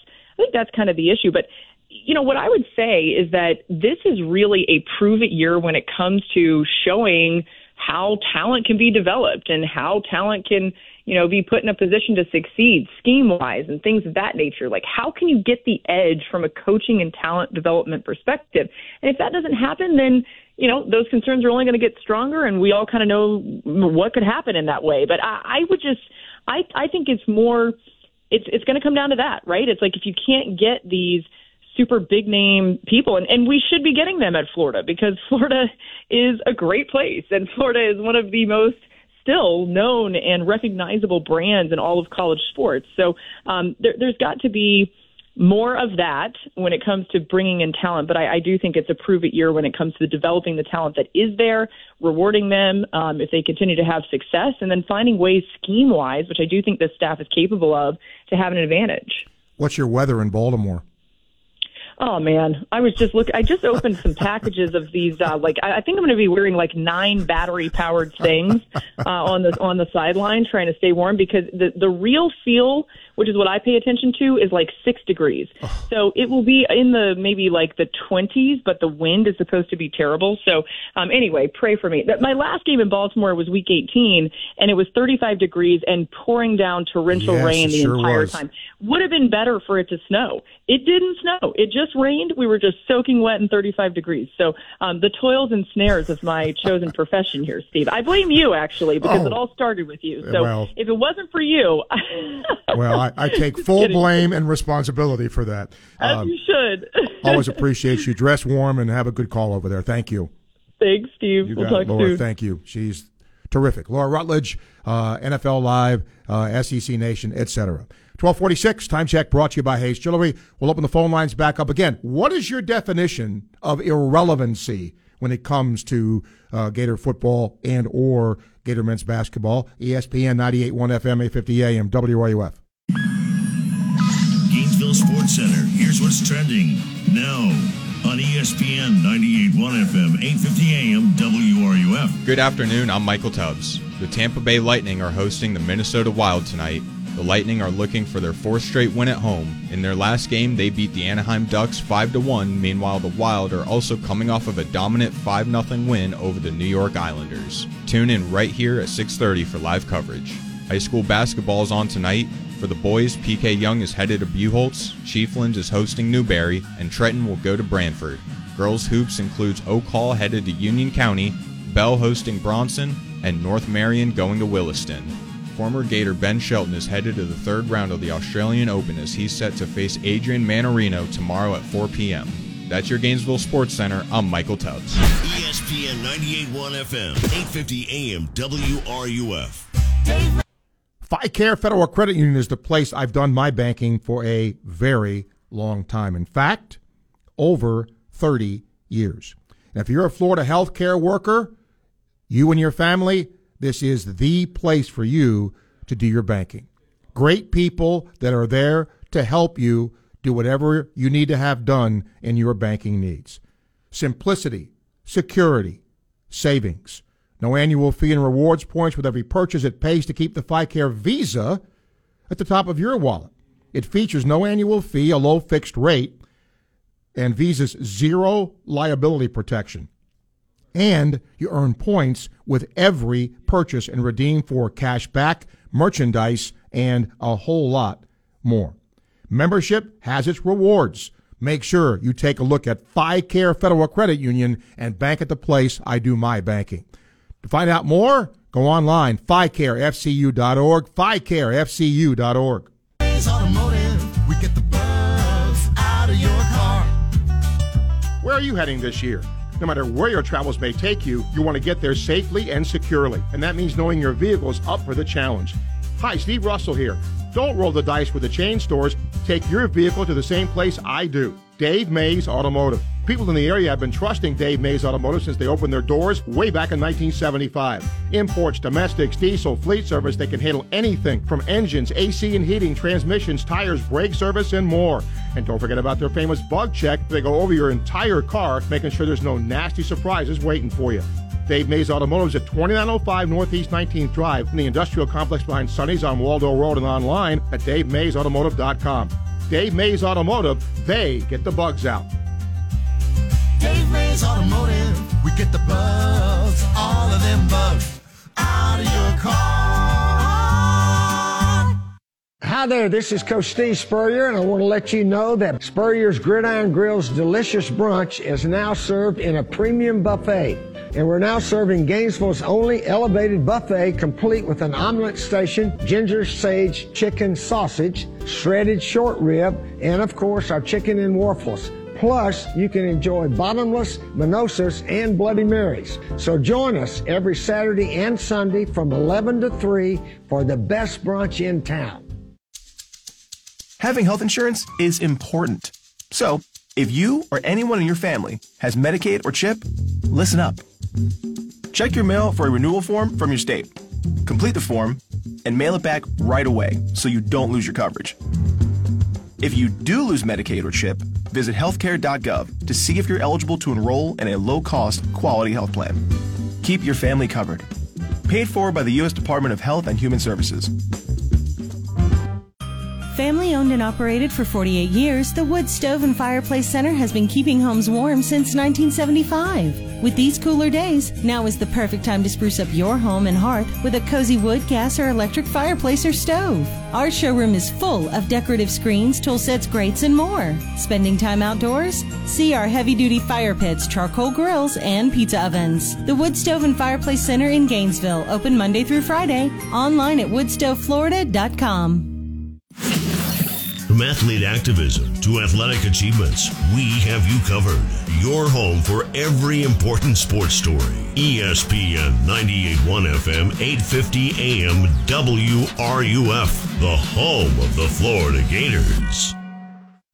kind of the issue. But, you know, what I would say is that this is really a prove-it year when it comes to showing how talent can be developed and how talent can, you know, be put in a position to succeed scheme-wise and things of that nature. Like, how can you get the edge from a coaching and talent development perspective? And if that doesn't happen, then, you know, those concerns are only going to get stronger, and we all kind of know what could happen in that way. But I think it's more, it's going to come down to that, right? It's like, if you can't get these super big name people, and we should be getting them at Florida, because Florida is a great place, and Florida is one of the most still known and recognizable brands in all of college sports. So there's got to be more of that when it comes to bringing in talent. But I do think it's a prove-it year when it comes to developing the talent that is there, rewarding them if they continue to have success, and then finding ways scheme-wise, which I do think this staff is capable of, to have an advantage. What's your weather in Baltimore? Oh, man, I was just looking. I just opened some packages of these, like, I think I'm going to be wearing like 9 battery-powered things on the sideline, trying to stay warm, because the real feel, which is what I pay attention to, is like 6 degrees. Oh. So it will be in the maybe like the 20s, but the wind is supposed to be terrible. So anyway, pray for me. My last game in Baltimore was week 18, and it was 35 degrees and pouring down torrential rain the entire time. Would have been better for it to snow. It didn't snow. It just just rained. We were just soaking wet in 35 degrees. So the toils and snares of my chosen profession here, Steve. I blame you, actually, because it all started with you. So if it wasn't for you. Well, I take full blame and responsibility for that. As you should. Always appreciate you. Dress warm and have a good call over there. Thank you. Thanks, Steve. We'll talk Laura, soon. Thank you. She's terrific. Laura Rutledge, NFL Live, SEC Nation, etc. 1246, time check brought to you by Hayes Jewelry. We'll open the phone lines back up again. What is your definition of irrelevancy when it comes to Gator football and or Gator men's basketball? ESPN 98.1 FM, 850 AM, WRUF. Gainesville Sports Center, here's what's trending now on ESPN 98.1 FM, 850 AM, WRUF. Good afternoon, I'm Michael Tubbs. The Tampa Bay Lightning are hosting the Minnesota Wild tonight. The Lightning are looking for their fourth straight win at home. In their last game, they beat the Anaheim Ducks 5-1. Meanwhile, the Wild are also coming off of a dominant 5-0 win over the New York Islanders. Tune in right here at 6:30 for live coverage. High school basketball is on tonight. For the boys, PK Young is headed to Buchholz, Chiefland is hosting Newberry, and Trenton will go to Branford. Girls' hoops includes Oak Hall headed to Union County, Bell hosting Bronson, and North Marion going to Williston. Former Gator Ben Shelton is headed to the third round of the Australian Open as he's set to face Adrian Mannarino tomorrow at 4 p.m. That's your Gainesville Sports Center. I'm Michael Tubbs. ESPN 98.1 FM, 850 AM, WRUF. FICARE Federal Credit Union is the place I've done my banking for a very long time. In fact, over 30 years. And if you're a Florida healthcare worker, you and your family, this is the place for you to do your banking. Great people that are there to help you do whatever you need to have done in your banking needs. Simplicity, security, savings. No annual fee and rewards points with every purchase. It pays to keep the FICARE Visa at the top of your wallet. It features no annual fee, a low fixed rate, and Visa's zero liability protection. And you earn points with every purchase and redeem for cash back, merchandise, and a whole lot more. Membership has its rewards. Make sure you take a look at FICARE Federal Credit Union and bank at the place I do my banking. To find out more, go online, FICAREFCU.org, FICAREFCU.org. Automotive, we get the bugs out of your car. Where are you heading this year? No matter where your travels may take you, you want to get there safely and securely. And that means knowing your vehicle is up for the challenge. Hi, Steve Russell here. Don't roll the dice with the chain stores. Take your vehicle to the same place I do, Dave Mays Automotive. People in the area have been trusting Dave Mays Automotive since they opened their doors way back in 1975. Imports, domestics, diesel, fleet service, they can handle anything from engines, AC and heating, transmissions, tires, brake service, and more. And don't forget about their famous bug check. They go over your entire car, making sure there's no nasty surprises waiting for you. Dave Mays Automotive is at 2905 Northeast 19th Drive in the industrial complex behind Sonny's on Waldo Road and online at DaveMaysAutomotive.com. Dave Mays Automotive, they get the bugs out. Dave Mays Automotive, we get the bugs, all of them bugs, out of your car. Hi there, this is Coach Steve Spurrier, and I want to let you know that Spurrier's Gridiron Grill's delicious brunch is now served in a premium buffet. And we're now serving Gainesville's only elevated buffet, complete with an omelet station, ginger sage chicken sausage, shredded short rib, and of course our chicken and waffles. Plus, you can enjoy bottomless, mimosas, and Bloody Marys. So join us every Saturday and Sunday from 11 to 3 for the best brunch in town. Having health insurance is important. So, if you or anyone in your family has Medicaid or CHIP, listen up. Check your mail for a renewal form from your state. Complete the form and mail it back right away so you don't lose your coverage. If you do lose Medicaid or CHIP, visit healthcare.gov to see if you're eligible to enroll in a low-cost, quality health plan. Keep your family covered. Paid for by the U.S. Department of Health and Human Services. Family owned and operated for 48 years, the Wood Stove and Fireplace Center has been keeping homes warm since 1975. With these cooler days, now is the perfect time to spruce up your home and hearth with a cozy wood, gas, or electric fireplace or stove. Our showroom is full of decorative screens, tool sets, grates, and more. Spending time outdoors? See our heavy-duty fire pits, charcoal grills, and pizza ovens. The Wood Stove and Fireplace Center in Gainesville, open Monday through Friday, online at woodstoveflorida.com. From athlete activism to athletic achievements, we have you covered. Your home for every important sports story. ESPN 98.1 FM, 850 AM, WRUF, the home of the Florida Gators.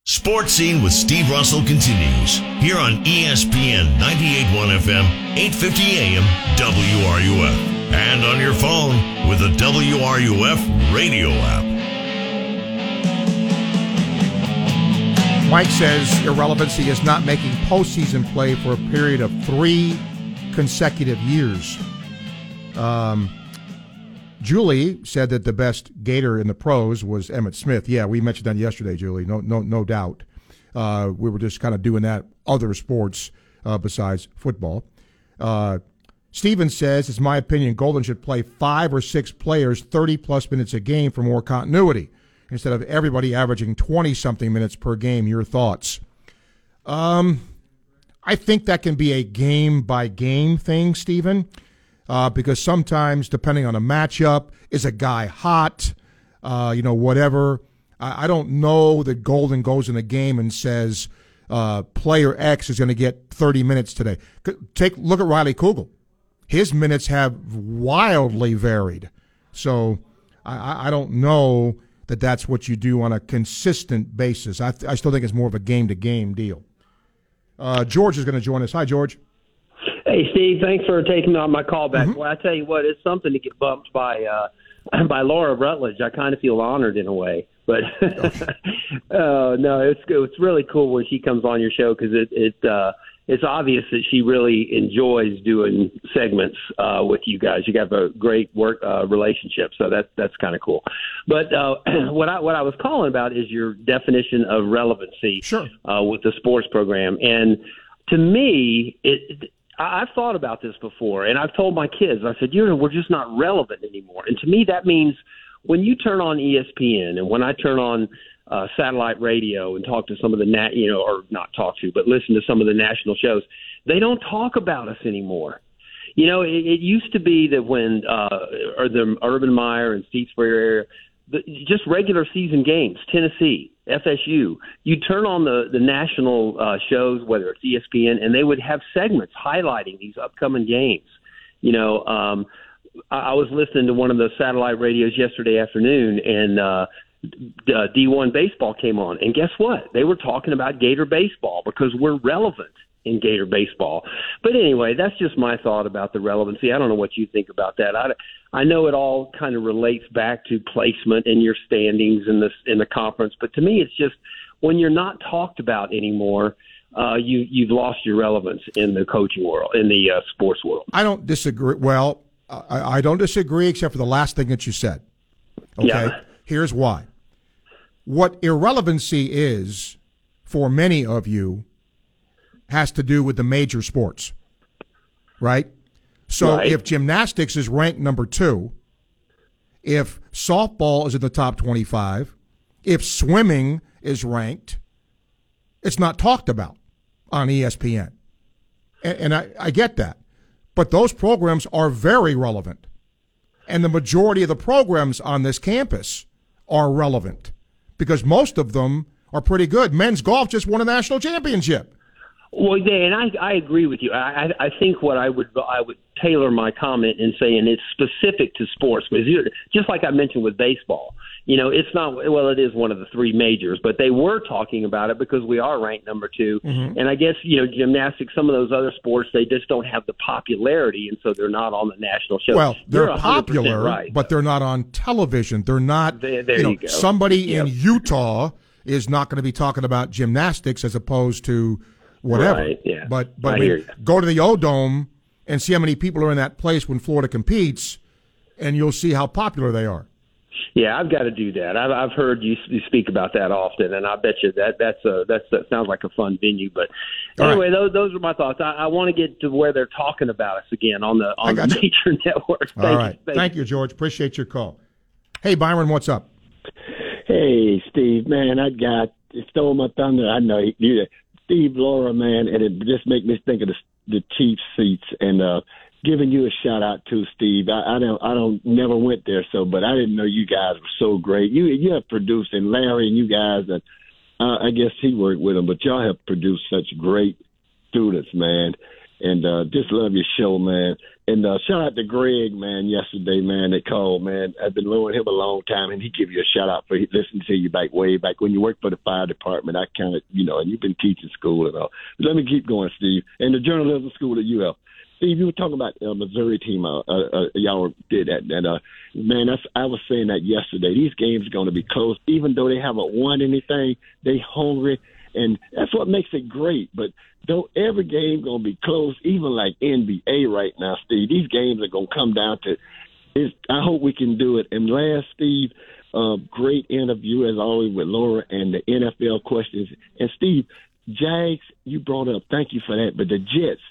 Sports Scene with Steve Russell continues here on ESPN 98.1 FM, 850 AM, WRUF. And on your phone with the WRUF radio app. Mike says irrelevancy is not making postseason play for a period of 3 consecutive years. Julie said that the best Gator in the pros was Emmitt Smith. Yeah, we mentioned that yesterday, Julie. No doubt. We were just kind of doing that other sports besides football. Steven says, it's my opinion Golden should play 5 or 6 players 30-plus minutes a game for more continuity, instead of everybody averaging 20-something minutes per game. Your thoughts? I think that can be a game-by-game thing, Stephen, because sometimes, depending on a matchup, is a guy hot, whatever. I don't know that Golden goes in a game and says player X is going to get 30 minutes today. Look at Riley Kugel. His minutes have wildly varied. So I don't know that that's what you do on a consistent basis. I still think it's more of a game-to-game deal. George is going to join us. Hi, George. Hey, Steve. Thanks for taking on my call back. Mm-hmm. Well, I tell you what, it's something to get bumped by Laura Rutledge. I kind of feel honored in a way. But, no, it's really cool when she comes on your show because it's obvious that she really enjoys doing segments with you guys. You have a great work relationship, so that's kind of cool. But what I was calling about is your definition of relevancy. Sure. With the sports program. And to me, I've thought about this before, and I've told my kids, I said, we're just not relevant anymore. And to me, that means when you turn on ESPN and when I turn on satellite radio and talk to some of the listen to some of the national shows. They don't talk about us anymore. It used to be that when the Urban Meyer and Steve Spurrier area, just regular season games, Tennessee, FSU, you turn on the national shows, whether it's ESPN, and they would have segments highlighting these upcoming games. I was listening to one of the satellite radios yesterday afternoon, and D1 baseball came on, and guess what? They were talking about Gator baseball because we're relevant in Gator baseball. But anyway, that's just my thought about the relevancy. I don't know what you think about that. I know it all kind of relates back to placement and your standings in the conference, but to me, it's just when you're not talked about anymore, you've lost your relevance in the coaching world, in the sports world. I don't disagree. Well, I don't disagree except for the last thing that you said. Okay. Yeah. Here's why. What irrelevancy is for many of you has to do with the major sports, right? So if gymnastics is ranked number 2, if softball is in the top 25, if swimming is ranked, it's not talked about on ESPN. And I get that. But those programs are very relevant. And the majority of the programs on this campus are relevant because most of them are pretty good. Men's golf just won a national championship. Well, Dan, I agree with you. I think what I would tailor my comment and say, and it's specific to sports, because just like I mentioned with baseball, it's not, well, it is one of the 3 majors, but they were talking about it because we are ranked number 2. Mm-hmm. And I guess, gymnastics, some of those other sports, they just don't have the popularity, and so they're not on the national show. Well, they're popular, right, but they're not on television. They're not, you go. Somebody in Utah is not going to be talking about gymnastics as opposed to whatever. Right, yeah. But go to the O-Dome and see how many people are in that place when Florida competes, and you'll see how popular they are. Yeah, I've got to do that. I've heard you speak about that often, and I bet you that sounds like a fun venue. But anyway, right. those are my thoughts. I want to get to where they're talking about us again on the major networks. Thank you, George. Appreciate your call. Hey, Byron, what's up? Hey, Steve, man, it stole my thunder. I know you did. Steve, Laura, man, and it just make me think of the cheap seats and giving you a shout out too, Steve. I never went there, but I didn't know you guys were so great. You have produced, and Larry and you guys, and I guess he worked with them, but y'all have produced such great students, man. And just love your show, man. And shout out to Greg, man, yesterday, man, that called, man. I've been knowing him a long time, and he give you a shout out for listening to you back way back when you worked for the fire department. I kind of, and you've been teaching school and all. But let me keep going, Steve. And the journalism school at UF. Steve, you were talking about Missouri team. Y'all did that. And, man, I was saying that yesterday. These games are going to be close. Even though they haven't won anything, they hungry. And that's what makes it great. But don't every game going to be close, even like NBA right now, Steve. These games are going to come down to it. I hope we can do it. And last, Steve, great interview, as always, with Laura and the NFL questions. And, Steve, Jags, you brought up. Thank you for that. But the Jets.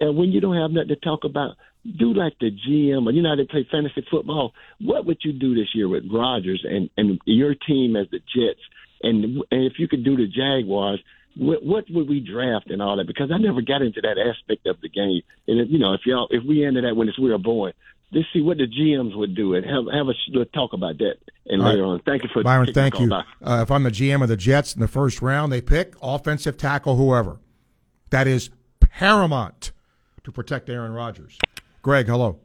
And when you don't have nothing to talk about, do like the GM, or they play fantasy football. What would you do this year with Rodgers and your team as the Jets? And if you could do the Jaguars, what would we draft and all that? Because I never got into that aspect of the game. And if we ended that when we were born, let's see what the GMs would do and have a talk about that. And later on, thank you for Byron. Thank you. If I'm the GM of the Jets in the first round, they pick offensive tackle, whoever. That is paramount to protect Aaron Rodgers. Greg, hello.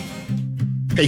Hey,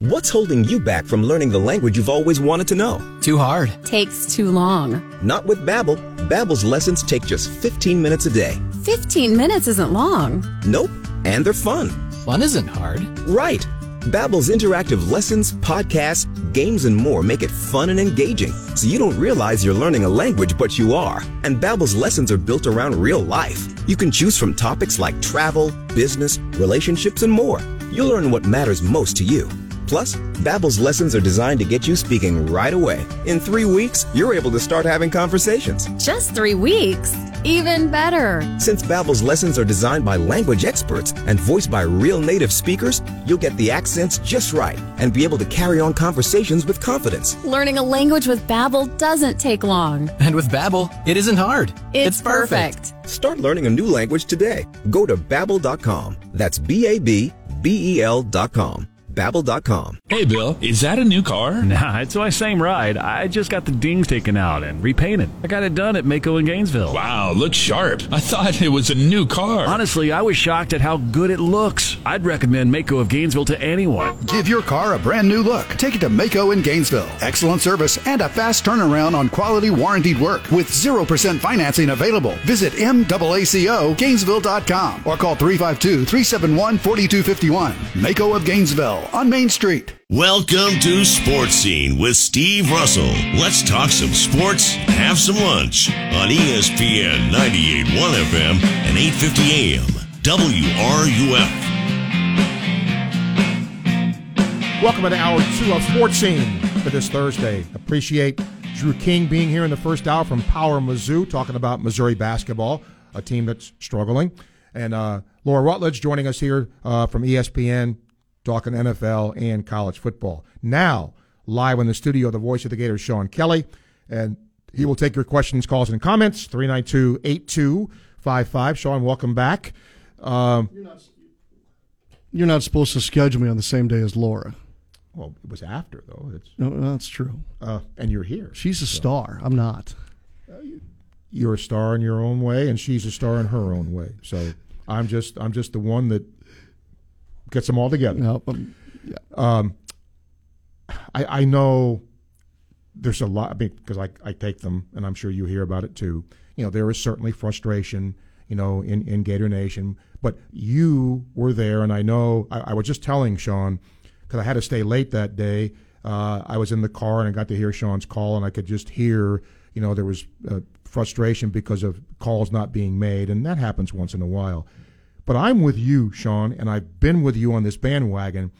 What's holding you back from learning the language you've always wanted to know? Too hard. Takes too long. Not with Babbel. Babbel's lessons take just 15 minutes a day. 15 minutes isn't long. Nope. And they're fun. Fun isn't hard. Right. Babbel's interactive lessons, podcasts, games, and more make it fun and engaging, so you don't realize you're learning a language, but you are. And Babbel's lessons are built around real life. You can choose from topics like travel, business, relationships, and more. You'll learn what matters most to you. Plus, Babbel's lessons are designed to get you speaking right away. In 3 weeks, you're able to start having conversations. Just 3 weeks? Even better. Since Babbel's lessons are designed by language experts and voiced by real native speakers, you'll get the accents just right and be able to carry on conversations with confidence. Learning a language with Babbel doesn't take long. And with Babbel, it isn't hard. It's perfect. Start learning a new language today. Go to Babbel.com. That's Babbel.com. Babbel.com. Hey, Bill, is that a new car? Nah, it's my same ride. I just got the dings taken out and repainted. I got it done at Maaco in Gainesville. Wow, looks sharp. I thought it was a new car. Honestly, I was shocked at how good it looks. I'd recommend Maaco of Gainesville to anyone. Give your car a brand new look. Take it to Maaco in Gainesville. Excellent service and a fast turnaround on quality warrantied work with 0% financing available. Visit MAACOGainesville.com or call 352-371-4251. Maaco of Gainesville. On Main Street. Welcome to Sports Scene with Steve Russell. Let's talk some sports, have some lunch on ESPN 98.1 FM and 850 AM WRUF. Welcome to Hour 2 of Sports Scene for this Thursday. Appreciate Drew King being here in the first hour from Power Mizzou, talking about Missouri basketball, a team that's struggling. And Laura Rutledge joining us here from ESPN, talking NFL and college football. Now, live in the studio, the voice of the Gators, Sean Kelly, and he will take your questions, calls, and comments, 392-8255. Sean, welcome back. You're not supposed to schedule me on the same day as Laura. Well, it was after, though. No, that's true. And you're here. She's a star. I'm not. You're a star in your own way, and she's a star in her own way. So I'm just the one that gets them all together. I know there's a lot, because I take them, and I'm sure you hear about it too. You know, there is certainly frustration, you know, in Gator Nation, but you were there, and I know I was just telling Sean, because I had to stay late that day. I was in the car, and I got to hear Sean's call, and I could just hear, you know, there was frustration because of calls not being made, and that happens once in a while. But I'm with you, Sean, and I've been with you on this bandwagon.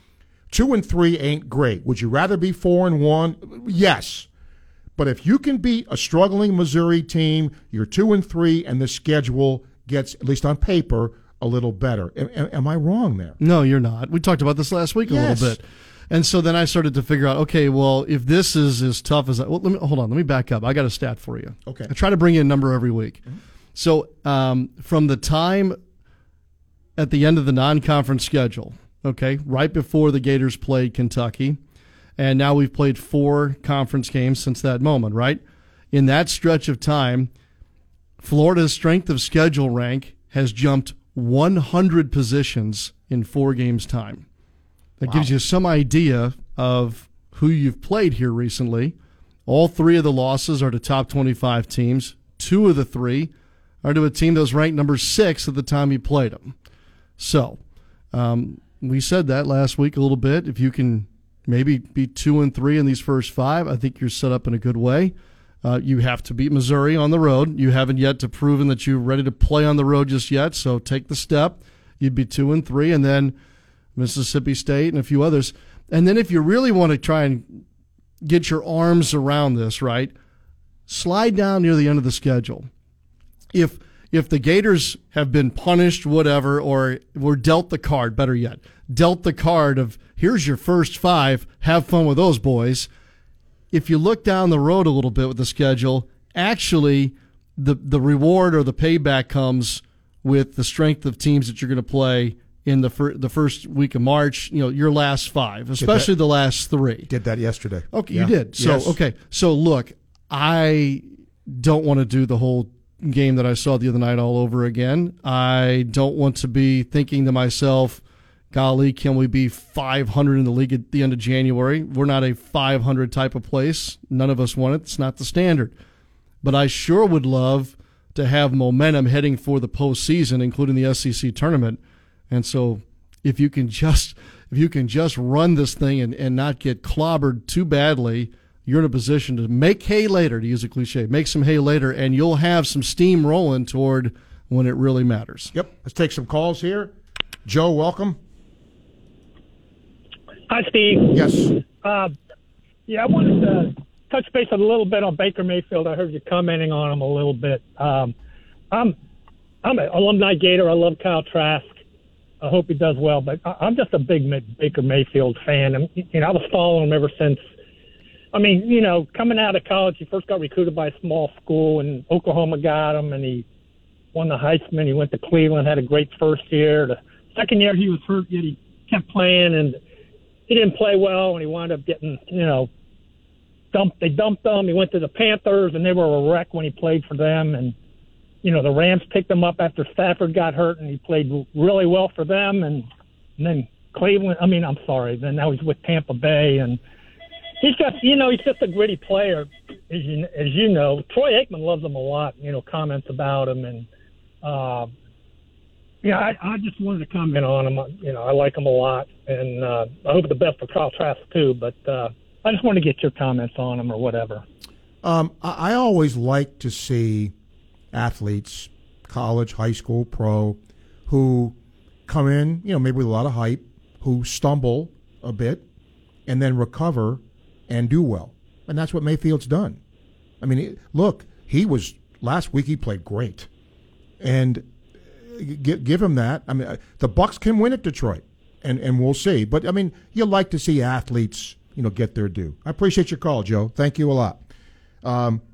2-3 ain't great. Would you rather be 4-1? Yes. But if you can beat a struggling Missouri team, you're 2-3, and the schedule gets, at least on paper, a little better. Am I wrong there? No, you're not. We talked about this last week a little bit. And so then I started to figure out, okay, well, if this is as tough as let me back up. I got a stat for you. Okay. I try to bring you a number every week. Mm-hmm. So from the time at the end of the non-conference schedule, okay, right before the Gators played Kentucky, and now we've played 4 conference games since that moment, right? In that stretch of time, Florida's strength of schedule rank has jumped 100 positions in 4 games' time. That gives you some idea of who you've played here recently. All 3 of the losses are to top 25 teams. 2 of the 3 are to a team that was ranked number 6 at the time you played them. So, we said that last week a little bit. If you can maybe be 2-3 in these first 5, I think you're set up in a good way. You have to beat Missouri on the road. You haven't yet to proven that you're ready to play on the road just yet, so take the step. You'd be 2-3, and then Mississippi State and a few others. And then if you really want to try and get your arms around this, right, slide down near the end of the schedule. If the Gators have been punished, whatever, or were dealt the card, better yet, dealt the card of here's your first 5, have fun with those boys. If you look down the road a little bit with the schedule, actually the reward or the payback comes with the strength of teams that you're going to play in the first week of March, you know, your last 5, especially the last 3. Did that yesterday. Okay, yeah. You did. So, yes. Okay. So, look, I don't want to do the whole game that I saw the other night all over again. I don't want to be thinking to myself, golly, can we be 500 in the league at the end of January? We're not a 500 type of place. None of us want it. It's not the standard. But I sure would love to have momentum heading for the postseason, including the SEC tournament. And so if you can just run this thing and not get clobbered too badly, you're in a position to make hay later, to use a cliche. Make some hay later, and you'll have some steam rolling toward when it really matters. Yep. Let's take some calls here. Joe, welcome. Hi, Steve. Yes. I wanted to touch base a little bit on Baker Mayfield. I heard you commenting on him a little bit. I'm an alumni Gator. I love Kyle Trask. I hope he does well. But I'm just a big Baker Mayfield fan. And I was following him ever since. I mean, coming out of college, he first got recruited by a small school, and Oklahoma got him, and he won the Heisman. He went to Cleveland, had a great first year. The second year he was hurt, yet he kept playing, and he didn't play well, and he wound up getting, dumped. They dumped him. He went to the Panthers, and they were a wreck when he played for them. And, the Rams picked him up after Stafford got hurt, and he played really well for them. And then Cleveland – then now he's with Tampa Bay. And he's just, he's just a gritty player, as you know. Troy Aikman loves him a lot, comments about him. And, I just wanted to comment on him. I like him a lot, and I hope the best for Kyle Trask too. But I just wanted to get your comments on him or whatever. I always like to see athletes, college, high school, pro, who come in, maybe with a lot of hype, who stumble a bit, and then recover and do well. And that's what Mayfield's done. I mean, look, last week he played great, and give him that. I mean, the Bucs can win at Detroit, and we'll see. But, I mean, you like to see athletes, get their due. I appreciate your call, Joe. Thank you a lot.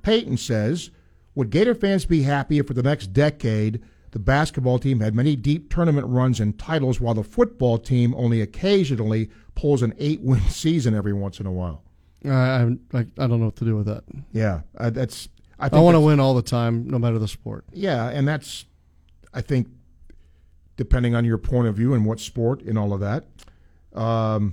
Peyton says, would Gator fans be happy if for the next decade the basketball team had many deep tournament runs and titles while the football team only occasionally pulls an 8-win season every once in a while? I don't know what to do with that. Yeah. I want to win all the time, no matter the sport. Yeah, and that's... I think, depending on your point of view and what sport and all of that. I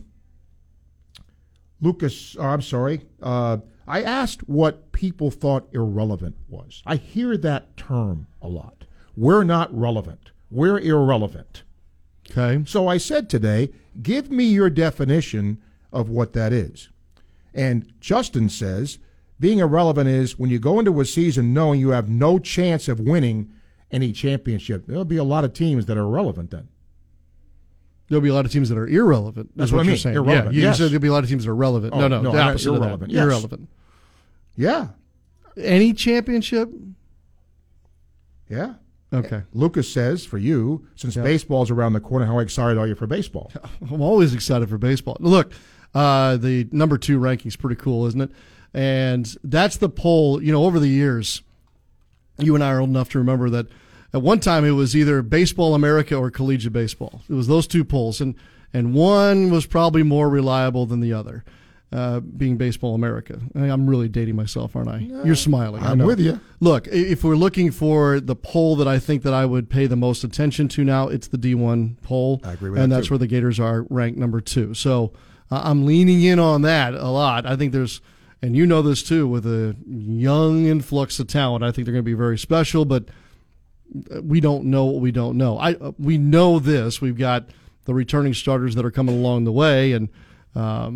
asked what people thought irrelevant was. I hear that term a lot. We're not relevant. We're irrelevant. Okay. So I said today, give me your definition of what that is. And Justin says, being irrelevant is when you go into a season knowing you have no chance of winning any championship. There'll be a lot of teams that are irrelevant then. There'll be a lot of teams that are irrelevant. That's what I mean. You're saying. Irrelevant. Yeah, you said there'll be a lot of teams that are relevant. Oh, no, the opposite of that. Yes. Irrelevant. Yeah. Any championship? Yeah. Okay. Lucas says, for you, since baseball's around the corner, how excited are you for baseball? I'm always excited for baseball. Look, the number 2 ranking's pretty cool, isn't it? And that's the poll, over the years. You and I are old enough to remember that at one time it was either Baseball America or Collegiate Baseball. It was those two polls, and one was probably more reliable than the other, being Baseball America. I'm really dating myself, aren't I? No, you're smiling. I'm with you. Look, if we're looking for the poll that I think that I would pay the most attention to now, it's the D1 poll. I agree with that. And that's where the Gators are ranked number 2. So I'm leaning in on that a lot. I think there's... And you know this, too, with a young influx of talent. I think they're going to be very special, but we don't know what we don't know. We know this. We've got the returning starters that are coming along the way, and I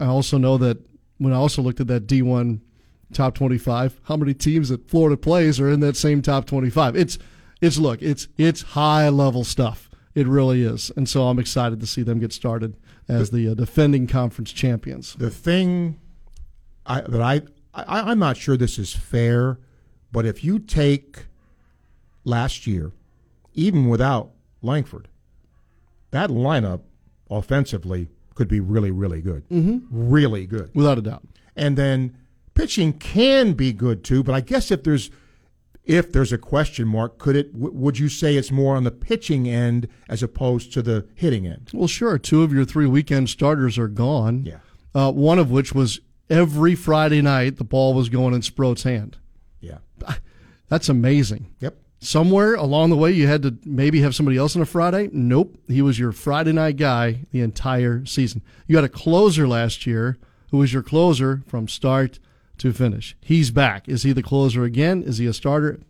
also know that when I also looked at that D1 top 25, how many teams that Florida plays are in that same top 25? It's high-level stuff. It really is. And so I'm excited to see them get started as the defending conference champions. The thing... I'm not sure this is fair, but if you take last year, even without Langford, that lineup offensively could be really, really good. Mm-hmm. Really good. Without a doubt. And then pitching can be good too, but I guess if there's a question mark, would you say it's more on the pitching end as opposed to the hitting end? Well, sure. 2 of your 3 weekend starters are gone. Yeah. One of which was every Friday night, the ball was going in Sproat's hand. Yeah. That's amazing. Yep. Somewhere along the way, you had to maybe have somebody else on a Friday. Nope. He was your Friday night guy the entire season. You had a closer last year who was your closer from start to finish. He's back. Is he the closer again? Is he a starter?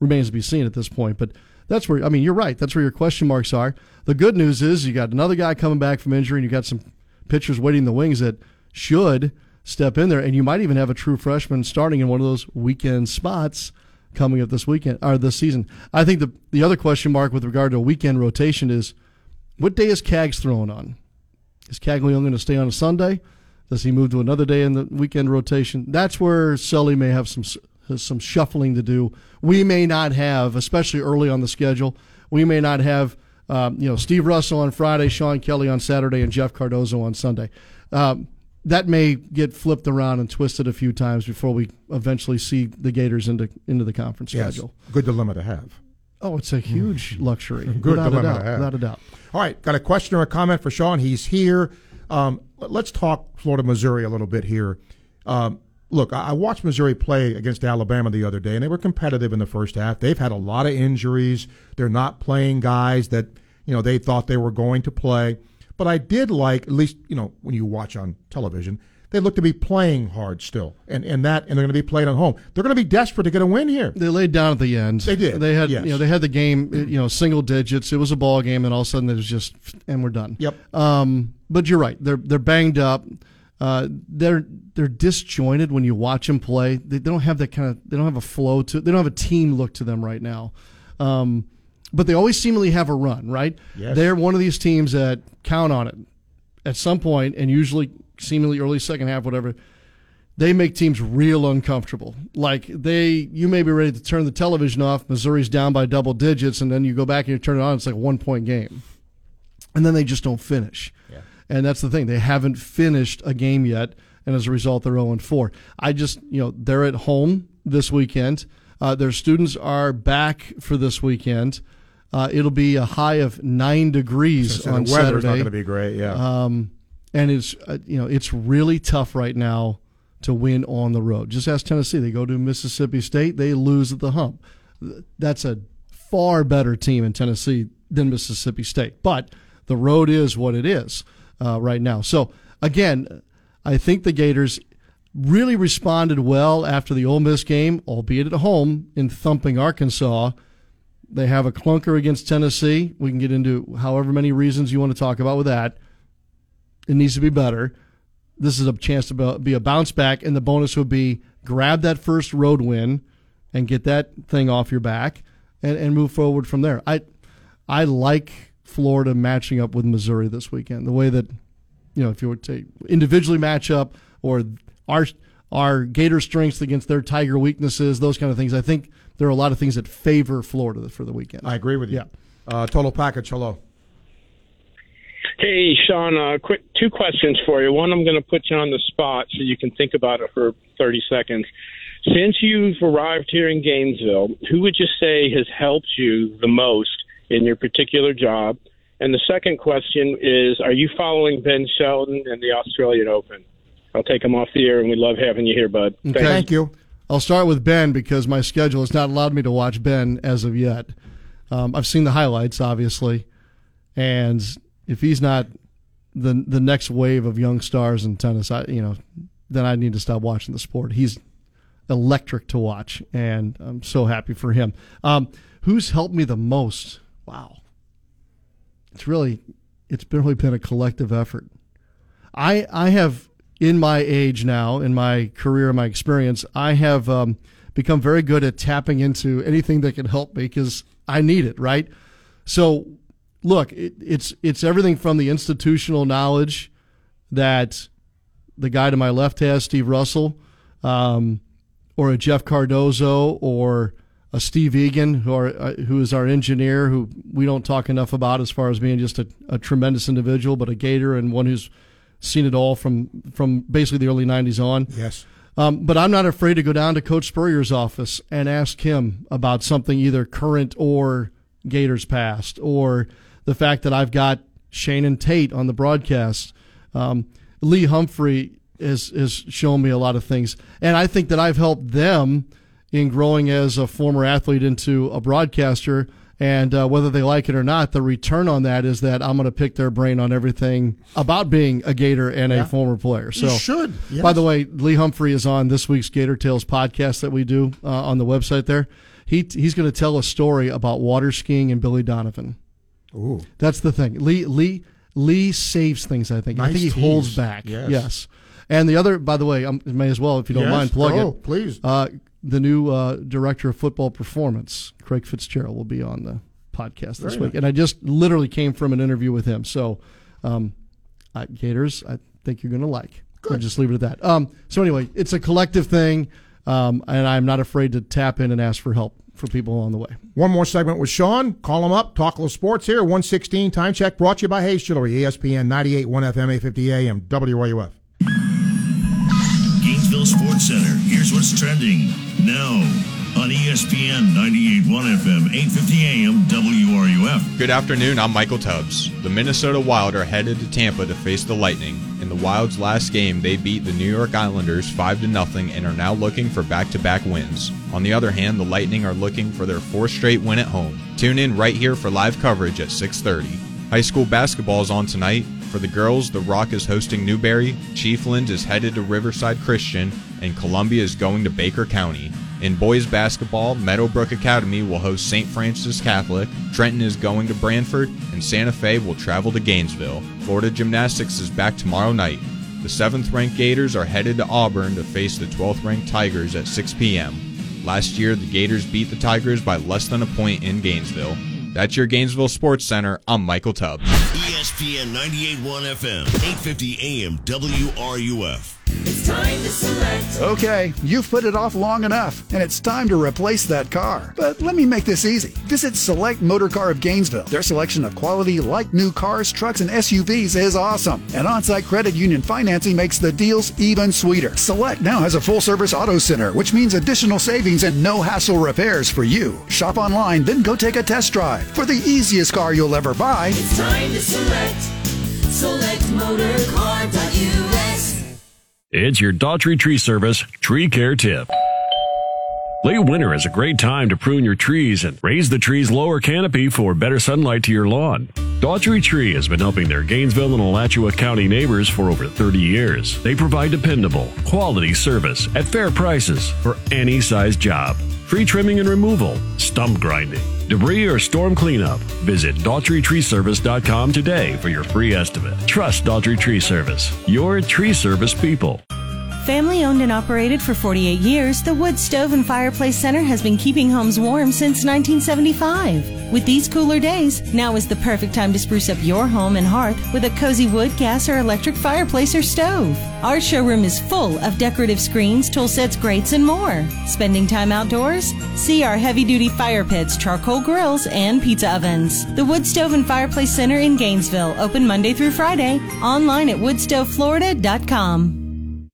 Remains to be seen at this point. But that's where, I mean, you're right. That's where your question marks are. The good news is you got another guy coming back from injury, and you got some pitchers waiting in the wings that should step in there. And you might even have a true freshman starting in one of those weekend spots coming up this weekend or this season. I think the other question mark with regard to weekend rotation is, what day is Cags throwing on? Is Caglione going to stay on a Sunday? Does he move to another day in the weekend rotation? That's where Sully may have some shuffling to do. We may not have, especially early on the schedule, we may not have Steve Russell on Friday, Sean Kelly on Saturday, and Jeff Cardozo on Sunday. That may get flipped around and twisted a few times before we eventually see the Gators into the conference schedule. Good dilemma to have. Oh, it's a huge luxury. Good dilemma to have. Without a doubt. All right, got a question or a comment for Sean. He's here. Let's talk Florida, Missouri a little bit here. Look, I watched Missouri play against Alabama the other day, and they were competitive in the first half. They've had a lot of injuries. They're not playing guys that they thought they were going to play. But I did like, at least when you watch on television, they look to be playing hard still, and they're going to be playing at home. They're going to be desperate to get a win here. They laid down at the end. They did. They had they had the game single digits. It was a ball game, and all of a sudden it was just, and we're done. Yep. But you're right. They're banged up. They're disjointed when you watch them play. They don't have that kind of. They don't have a flow to. They don't have a team look to them right now. But they always seemingly have a run, right? Yes. They're one of these teams that count on it at some point, and usually seemingly early second half, whatever. They make teams real uncomfortable. Like you may be ready to turn the television off. Missouri's down by double digits, and then you go back and you turn it on. It's like a 1-point game, and then they just don't finish. Yeah. And that's the thing; they haven't finished a game yet, and as a result, they're 0-4. I just, they're at home this weekend. Their students are back for this weekend. It'll be a high of 9 degrees on Saturday. The weather's not going to be great, yeah. And it's it's really tough right now to win on the road. Just ask Tennessee; they go to Mississippi State, they lose at the hump. That's a far better team in Tennessee than Mississippi State, but the road is what it is. Right now. So, again, I think the Gators really responded well after the Ole Miss game, albeit at home, in thumping Arkansas. They have a clunker against Tennessee. We can get into however many reasons you want to talk about with that. It needs to be better. This is a chance to be a bounce back, and the bonus would be grab that first road win and get that thing off your back and move forward from there. I like Florida matching up with Missouri this weekend. The way that, if you were to individually match up or our Gator strengths against their Tiger weaknesses, those kind of things, I think there are a lot of things that favor Florida for the weekend. I agree with you. Yeah. Total package, hello. Hey, Sean, quick 2 questions for you. One, I'm going to put you on the spot so you can think about it for 30 seconds. Since you've arrived here in Gainesville, who would you say has helped you the most in your particular job? And the second question is, are you following Ben Shelton and the Australian Open? I'll take him off the air, and we love having you here, bud. Okay. Thank you. I'll start with Ben because my schedule has not allowed me to watch Ben as of yet. I've seen the highlights, obviously, and if he's not the next wave of young stars in tennis, then I need to stop watching the sport. He's electric to watch, and I'm so happy for him. Who's helped me the most? Wow. It's really been a collective effort. I have, in my age now, in my career, my experience, I have become very good at tapping into anything that can help me because I need it, right? So, look, it's everything from the institutional knowledge that the guy to my left has, Steve Russell, or a Jeff Cardozo, or Steve Egan, who is our engineer, who we don't talk enough about as far as being just a tremendous individual, but a Gator and one who's seen it all from basically the early 90s on. Yes. But I'm not afraid to go down to Coach Spurrier's office and ask him about something either current or Gators past, or the fact that I've got Shannon Tate on the broadcast. Lee Humphrey has shown me a lot of things, and I think that I've helped them in growing as a former athlete into a broadcaster. And whether they like it or not, the return on that is that I'm going to pick their brain on everything about being a Gator and a former player. So, you should. Yes. By the way, Lee Humphrey is on this week's Gator Tales podcast that we do on the website there. He's going to tell a story about water skiing and Billy Donovan. Ooh, that's the thing. Lee saves things, I think. Nice I think he teams. Holds back. Yes. And the other, by the way, I may as well, if you don't mind, plug it. Oh, please. The new director of football performance, Craig Fitzgerald, will be on the podcast this week. Nice. And I just literally came from an interview with him. So, Gators, I think you're going to like. Good. I'll just leave it at that. So, anyway, it's a collective thing, and I'm not afraid to tap in and ask for help for people along the way. One more segment with Sean. Call him up. Talk a little sports here. 1:16 Time Check brought to you by Hayes Jewelry, ESPN 98.1 FM, 850 AM, WRUF. Gainesville Sports Center. Here's what's trending now on ESPN 98.1 FM, 850 AM, WRUF. Good afternoon, I'm Michael Tubbs. The Minnesota Wild are headed to Tampa to face the Lightning. In the Wild's last game, they beat the New York Islanders 5-0 and are now looking for back-to-back wins. On the other hand, the Lightning are looking for their fourth straight win at home. Tune in right here for live coverage at 6:30. High school basketball is on tonight. For the girls, The Rock is hosting Newberry, Chiefland is headed to Riverside Christian, and Columbia is going to Baker County. In boys basketball, Meadowbrook Academy will host St. Francis Catholic, Trenton is going to Branford, and Santa Fe will travel to Gainesville. Florida Gymnastics is back tomorrow night. The 7th-ranked Gators are headed to Auburn to face the 12th-ranked Tigers at 6 p.m. Last year, the Gators beat the Tigers by less than a point in Gainesville. That's your Gainesville Sports Center. I'm Michael Tubbs. ESPN 98.1 FM, 850 AM, WRUF. It's time to select. Okay, you've put it off long enough, and it's time to replace that car. But let me make this easy. Visit Select Motor Car of Gainesville. Their selection of quality, like-new cars, trucks, and SUVs is awesome. And on-site credit union financing makes the deals even sweeter. Select now has a full-service auto center, which means additional savings and no-hassle repairs for you. Shop online, then go take a test drive for the easiest car you'll ever buy. It's time to select. SelectMotorCar.us. It's your Daughtry Tree Service Tree Care Tip. Late winter is a great time to prune your trees and raise the tree's lower canopy for better sunlight to your lawn. Daughtry Tree has been helping their Gainesville and Alachua County neighbors for over 30 years. They provide dependable, quality service at fair prices for any size job. Tree trimming and removal, stump grinding, debris or storm cleanup. Visit DaughtryTreeService.com today for your free estimate. Trust Daughtry Tree Service, your tree service people. Family owned and operated for 48 years, the Wood Stove and Fireplace Center has been keeping homes warm since 1975. With these cooler days, now is the perfect time to spruce up your home and hearth with a cozy wood, gas, or electric fireplace or stove. Our showroom is full of decorative screens, tool sets, grates, and more. Spending time outdoors? See our heavy-duty fire pits, charcoal grills, and pizza ovens. The Wood Stove and Fireplace Center in Gainesville, open Monday through Friday, online at woodstoveflorida.com.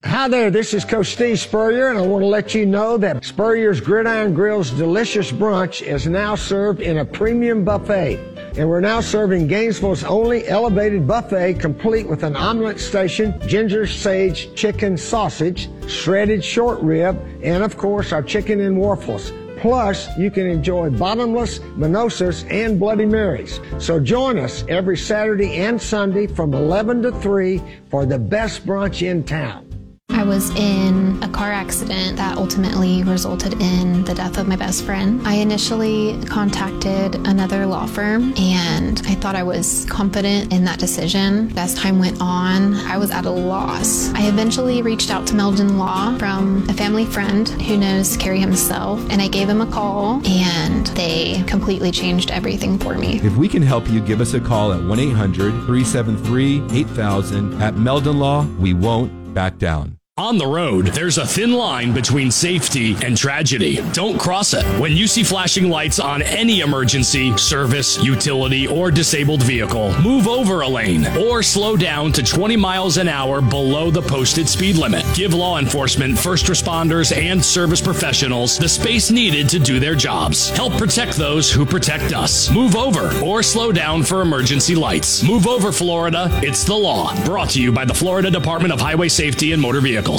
Hi there, this is Coach Steve Spurrier, and I want to let you know that Spurrier's Gridiron Grill's delicious brunch is now served in a premium buffet. And we're now serving Gainesville's only elevated buffet, complete with an omelet station, ginger sage chicken sausage, shredded short rib, and of course our chicken and waffles. Plus, you can enjoy bottomless, mimosas, and Bloody Marys. So join us every Saturday and Sunday from 11 to 3 for the best brunch in town. I was in a car accident that ultimately resulted in the death of my best friend. I initially contacted another law firm, and I thought I was confident in that decision. As time went on, I was at a loss. I eventually reached out to Meldon Law from a family friend who knows Kerry himself, and I gave him a call, and they completely changed everything for me. If we can help you, give us a call at 1-800-373-8000. At Meldon Law, we won't back down. On the road, there's a thin line between safety and tragedy. Don't cross it. When you see flashing lights on any emergency, service, utility, or disabled vehicle, move over a lane or slow down to 20 miles an hour below the posted speed limit. Give law enforcement, first responders, and service professionals the space needed to do their jobs. Help protect those who protect us. Move over or slow down for emergency lights. Move over, Florida. It's the law. Brought to you by the Florida Department of Highway Safety and Motor Vehicles.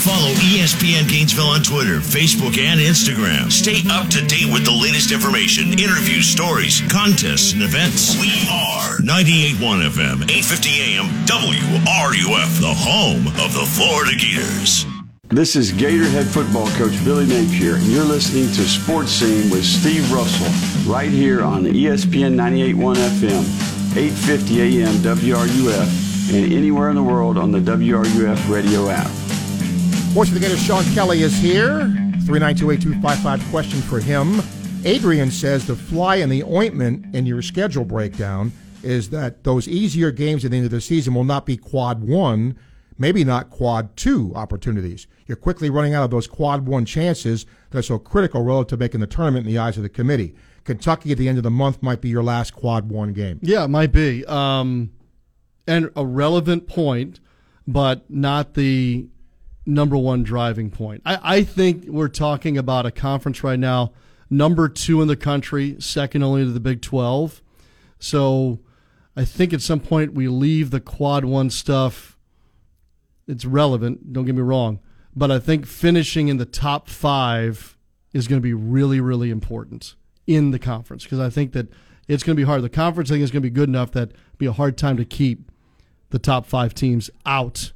Follow ESPN Gainesville on Twitter, Facebook, and Instagram. Stay up to date with the latest information, interviews, stories, contests, and events. We are 98.1 FM, 850 AM, WRUF, the home of the Florida Gators. This is Gator head football coach Billy Napier, and you're listening to Sports Scene with Steve Russell right here on ESPN 98.1 FM, 850 AM WRUF, and anywhere in the world on the WRUF radio app. Voice of the Gators, Sean Kelly is here. 3928255 question for him. Adrian says the fly in the ointment in your schedule breakdown is that those easier games at the end of the season will not be quad one, maybe not quad two opportunities. You're quickly running out of those quad one chances that are so critical relative to making the tournament in the eyes of the committee. Kentucky at the end of the month might be your last quad one game. Yeah, it might be. And a relevant point, but not the number one driving point. I think we're talking about a conference right now, number two in the country, second only to the Big 12. So I think at some point we leave the quad one stuff. It's relevant, don't get me wrong, but I think finishing in the top five is going to be really, really important in the conference, because I think that it's going to be hard. The conference, I think, is going to be good enough that it'll be a hard time to keep the top five teams out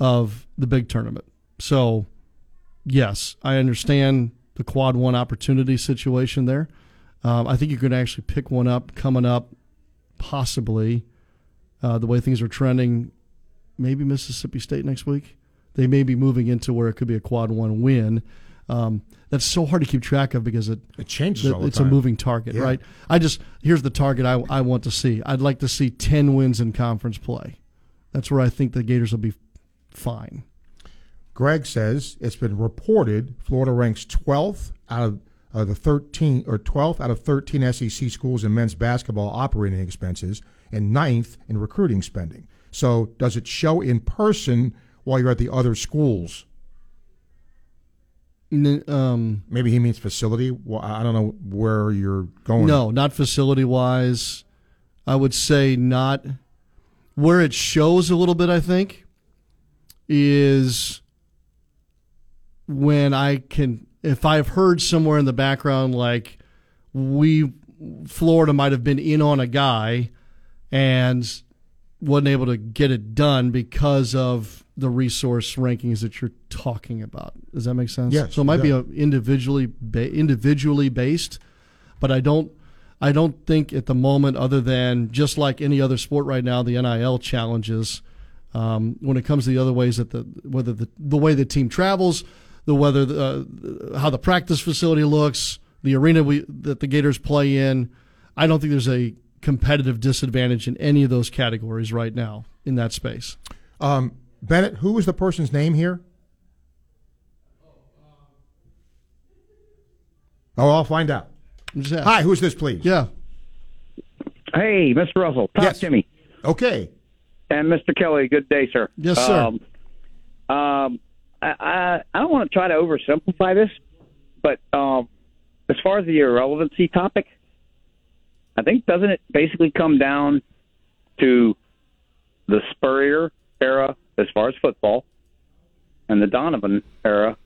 of the big tournament. So, yes, I understand the quad one opportunity situation there. I think you could actually pick one up coming up, possibly, the way things are trending. Maybe Mississippi State next week. They may be moving into where it could be a quad one win. That's so hard to keep track of because it changes all the time. It's a moving target, yeah. Right? Here's the target I want to see. I'd like to see 10 wins in conference play. That's where I think the Gators will be fine. Greg says it's been reported Florida ranks 12th out of the 13 or 12th out of 13 SEC schools in men's basketball operating expenses and 9th in recruiting spending. So does it show in person while you're at the other schools? Maybe he means facility. Well, I don't know where you're going. No, not facility-wise. I would say not. Where it shows a little bit, I think, is when I can – if I've heard somewhere in the background like Florida might have been in on a guy and – wasn't able to get it done because of the resource rankings that you're talking about. Does that make sense? Yes. So it might be individually based, but I don't think at the moment, other than just like any other sport right now, the NIL challenges, when it comes to the other ways that the way the team travels, how the practice facility looks, the arena that the Gators play in, I don't think there's a competitive disadvantage in any of those categories right now in that space. Bennett, who was the person's name here? Oh, I'll find out. Hi, who's this, please? Yeah. Hey, Mr. Russell. Yes. To me. Okay. And Mr. Kelly, good day, sir. Yes, sir. I don't want to try to oversimplify this, but as far as the irrelevancy topic, I think, doesn't it basically come down to the Spurrier era as far as football and the Donovan era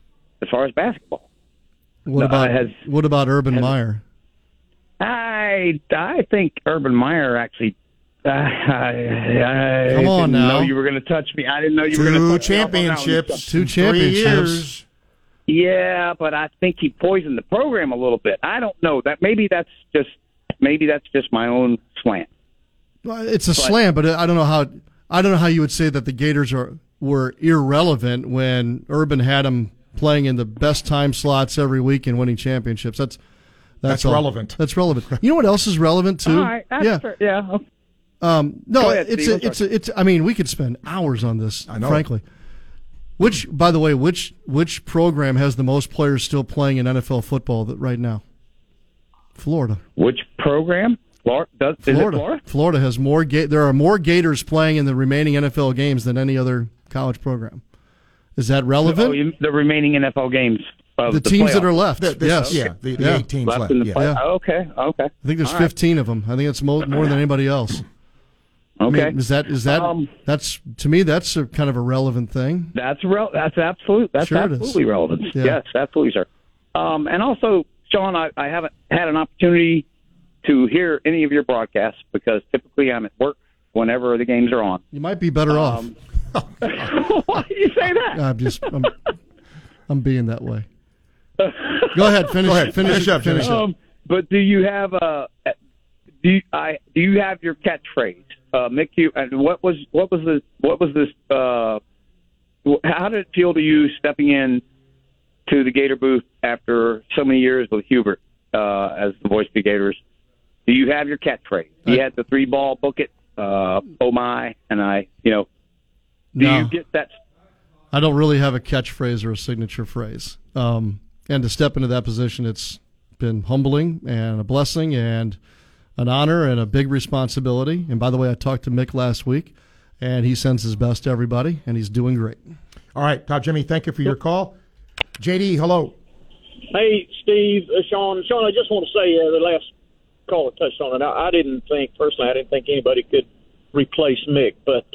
as far as basketball? What about Urban Meyer? I think Urban Meyer actually. I come on didn't now. Know you were going to touch me. I didn't know you were going to touch me. Two championships. 3 years. Yeah, but I think he poisoned the program a little bit. I don't know. Maybe that's just my own slant. Well, it's a slant, but I don't know how you would say that the Gators were irrelevant when Urban had them playing in the best time slots every week and winning championships. That's relevant. That's relevant. You know what else is relevant too? All right, yeah. No, ahead, it's. I mean, we could spend hours on this. I know. Frankly, which program has the most players still playing in NFL football right now? Florida. Which program? Florida. Florida has more. There are more Gators playing in the remaining NFL games than any other college program. Is that relevant? The remaining NFL games. Of the teams playoffs. That are left. Yes. Okay. Yeah. The 8 teams left. In the yeah. Okay. I think there's 15 of them. I think it's more than anybody else. Okay. I mean, is that that's, to me, that's a kind of a relevant thing. That's absolutely relevant. Yeah. Yes, absolutely, sir. And also, Sean, I haven't had an opportunity to hear any of your broadcasts because typically I'm at work whenever the games are on. You might be better off. Why do you say that? I'm being that way. Go ahead, finish up. But do you have do you have your catchphrase? Mickey, and how did it feel to you stepping in to the Gator booth after so many years with Hubert as the voice of the Gators? Do you have your catchphrase? You had the 3-ball bucket, oh my, and I, you know. You get that? I don't really have a catchphrase or a signature phrase. And to step into that position, it's been humbling and a blessing and an honor and a big responsibility. And by the way, I talked to Mick last week, and he sends his best to everybody, and he's doing great. All right, Top Jimmy, thank you for your call. JD, hello. Hey, Steve, Sean. Sean, I just want to say the last caller touched on it. I didn't think anybody could replace Mick, but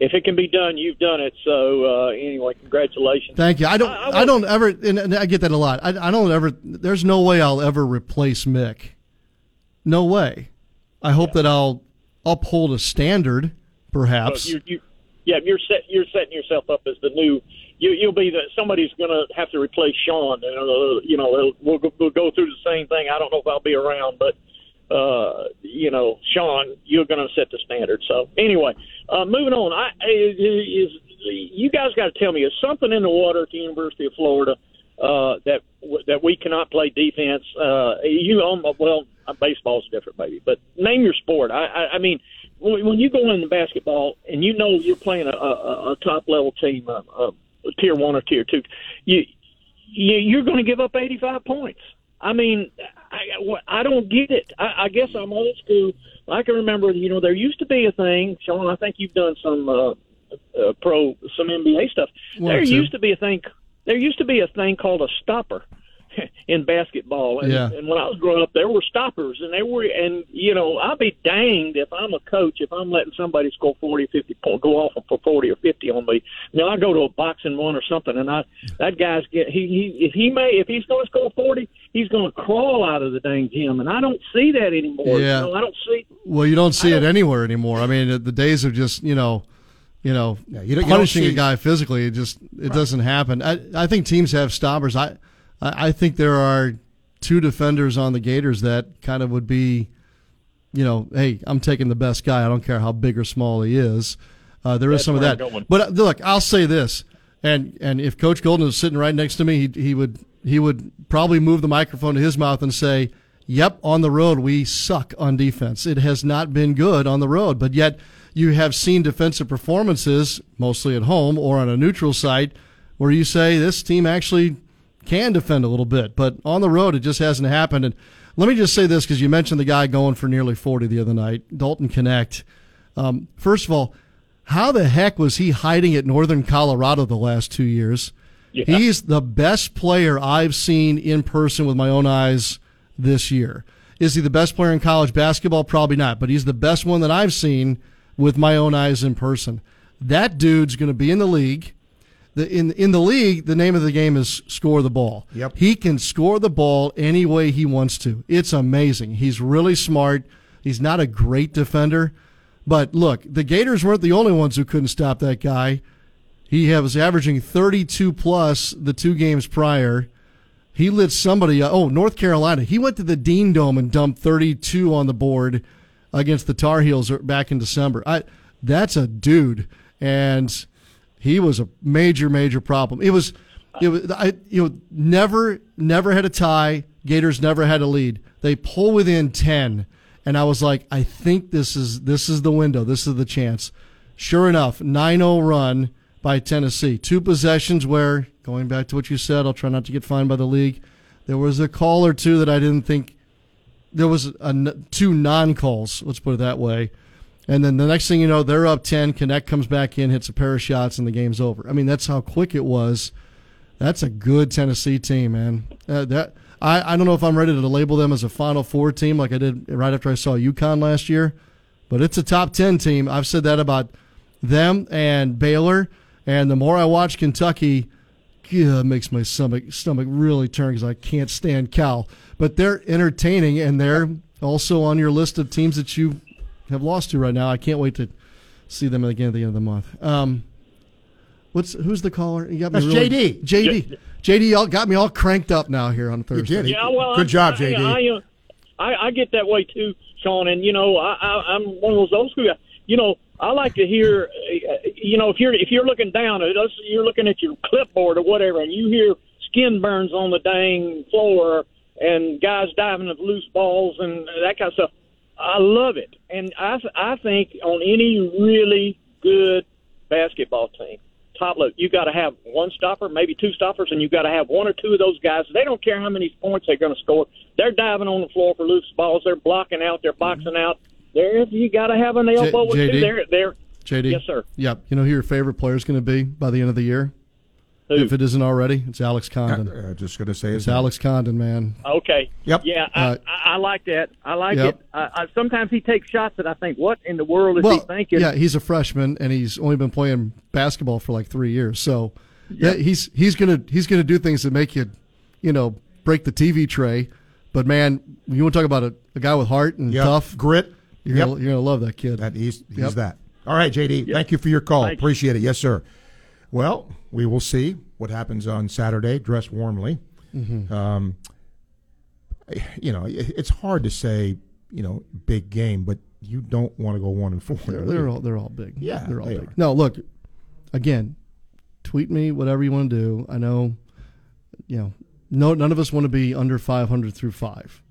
if it can be done, you've done it. So anyway, congratulations. Thank you. I don't ever, and I get that a lot. I don't ever. There's no way I'll ever replace Mick. No way. I hope that I'll uphold a standard, perhaps. So you're setting yourself up as the new. You'll be the somebody's going to have to replace Sean. We'll go through the same thing. I don't know if I'll be around, but. Sean, you're going to set the standard. So anyway, moving on. You guys got to tell me, is something in the water at the University of Florida that we cannot play defense? Baseball's different, maybe, but name your sport. I mean, when you go into basketball and you know you're playing a top level team, tier one or tier two, you're going to give up 85 points. I mean, I don't get it. I guess I'm old school. I can remember, there used to be a thing, Sean, I think you've done some NBA stuff. There used to be a thing called a stopper in basketball. And, yeah. And when I was growing up, there were stoppers. And I'll be danged if I'm a coach, if I'm letting somebody score 40, 50 points, go off for 40 or 50 on me. Now, I go to a boxing one or something, and that guy's if he's going to score 40, he's going to crawl out of the dang gym. And I don't see that anymore. Yeah. I don't see. Well, you don't see it anywhere anymore. I mean, the days of just, punishing a guy physically, it doesn't happen. I think teams have stoppers. I think there are two defenders on the Gators that kind of would be, hey, I'm taking the best guy. I don't care how big or small he is. That's is some of that. But look, I'll say this, and if Coach Golden was sitting right next to me, he would probably move the microphone to his mouth and say, yep, on the road we suck on defense. It has not been good on the road, but yet you have seen defensive performances, mostly at home or on a neutral site, where you say this team actually – can defend a little bit, but on the road it just hasn't happened. And let me just say this, because you mentioned the guy going for nearly 40 the other night, Dalton Knecht. First of all, how the heck was he hiding at Northern Colorado the last 2 years? Yeah. He's the best player I've seen in person with my own eyes this year. Is he the best player in college basketball? Probably not, but he's the best one that I've seen with my own eyes in person. That dude's going to be in the league. In the league, the name of the game is score the ball. Yep. He can score the ball any way he wants to. It's amazing. He's really smart. He's not a great defender. But, look, the Gators weren't the only ones who couldn't stop that guy. He was averaging 32-plus the 2 games prior. He lit somebody up. Oh, North Carolina. He went to the Dean Dome and dumped 32 on the board against the Tar Heels back in December. That's a dude. And he was a major, major problem. Never had a tie. Gators never had a lead. They pull within 10, and I was like, I think this is the window. This is the chance. Sure enough, 9-0 run by Tennessee. 2 possessions where, going back to what you said, I'll try not to get fined by the league. There was a call or two that I didn't think there was 2 non-calls. Let's put it that way. And then the next thing you know, they're up 10. Knecht comes back in, hits a pair of shots, and the game's over. I mean, that's how quick it was. That's a good Tennessee team, man. I don't know if I'm ready to label them as a Final Four team like I did right after I saw UConn last year, But it's a top 10 team. I've said that about them and Baylor. And the more I watch Kentucky, it makes my stomach really turn because I can't stand Cal. But they're entertaining, and they're also on your list of teams that you have lost to right now. I can't wait to see them again at the end of the month. Who's the caller? You got me. That's really, JD. JD got me all cranked up now here on Thursday. You did. Yeah, well, good job, JD. I get that way too, Sean. And you know, I'm one of those old school guys. You know, I like to hear. You know, if you're looking down at us, you're looking at your clipboard or whatever, and you hear skin burns on the dang floor and guys diving at loose balls and that kind of stuff. I love it, and I think on any really good basketball team, top look, you got to have one stopper, maybe two stoppers, and you got to have one or two of those guys. They don't care how many points they're going to score. They're diving on the floor for loose balls. They're blocking out. They're boxing out. There, you got to have an elbow with two. There. JD. Yes, sir. Yep. You know who your favorite player is going to be by the end of the year? Who? If it isn't already, it's Alex Condon. I'm just going to say it's Alex Condon, man. Okay. Yep. Yeah, I like that. I like it. Sometimes he takes shots that I think, what in the world is he thinking? Yeah, he's a freshman, and he's only been playing basketball for like 3 years. So he's gonna do things that make you, you know, break the TV tray. But, man, you want to talk about a guy with heart and tough grit? You're going to love that kid. He's that. All right, JD, thank you for your call. Thanks. Appreciate it. Yes, sir. Well, we will see what happens on Saturday. Dress warmly. Mm-hmm. You know, it's hard to say, you know, big game, but you don't want to go 1-4. They're all big. Yeah, they're all big. No, look, again, tweet me whatever you want to do. I know, you know, none of us want to be under 500 through 5,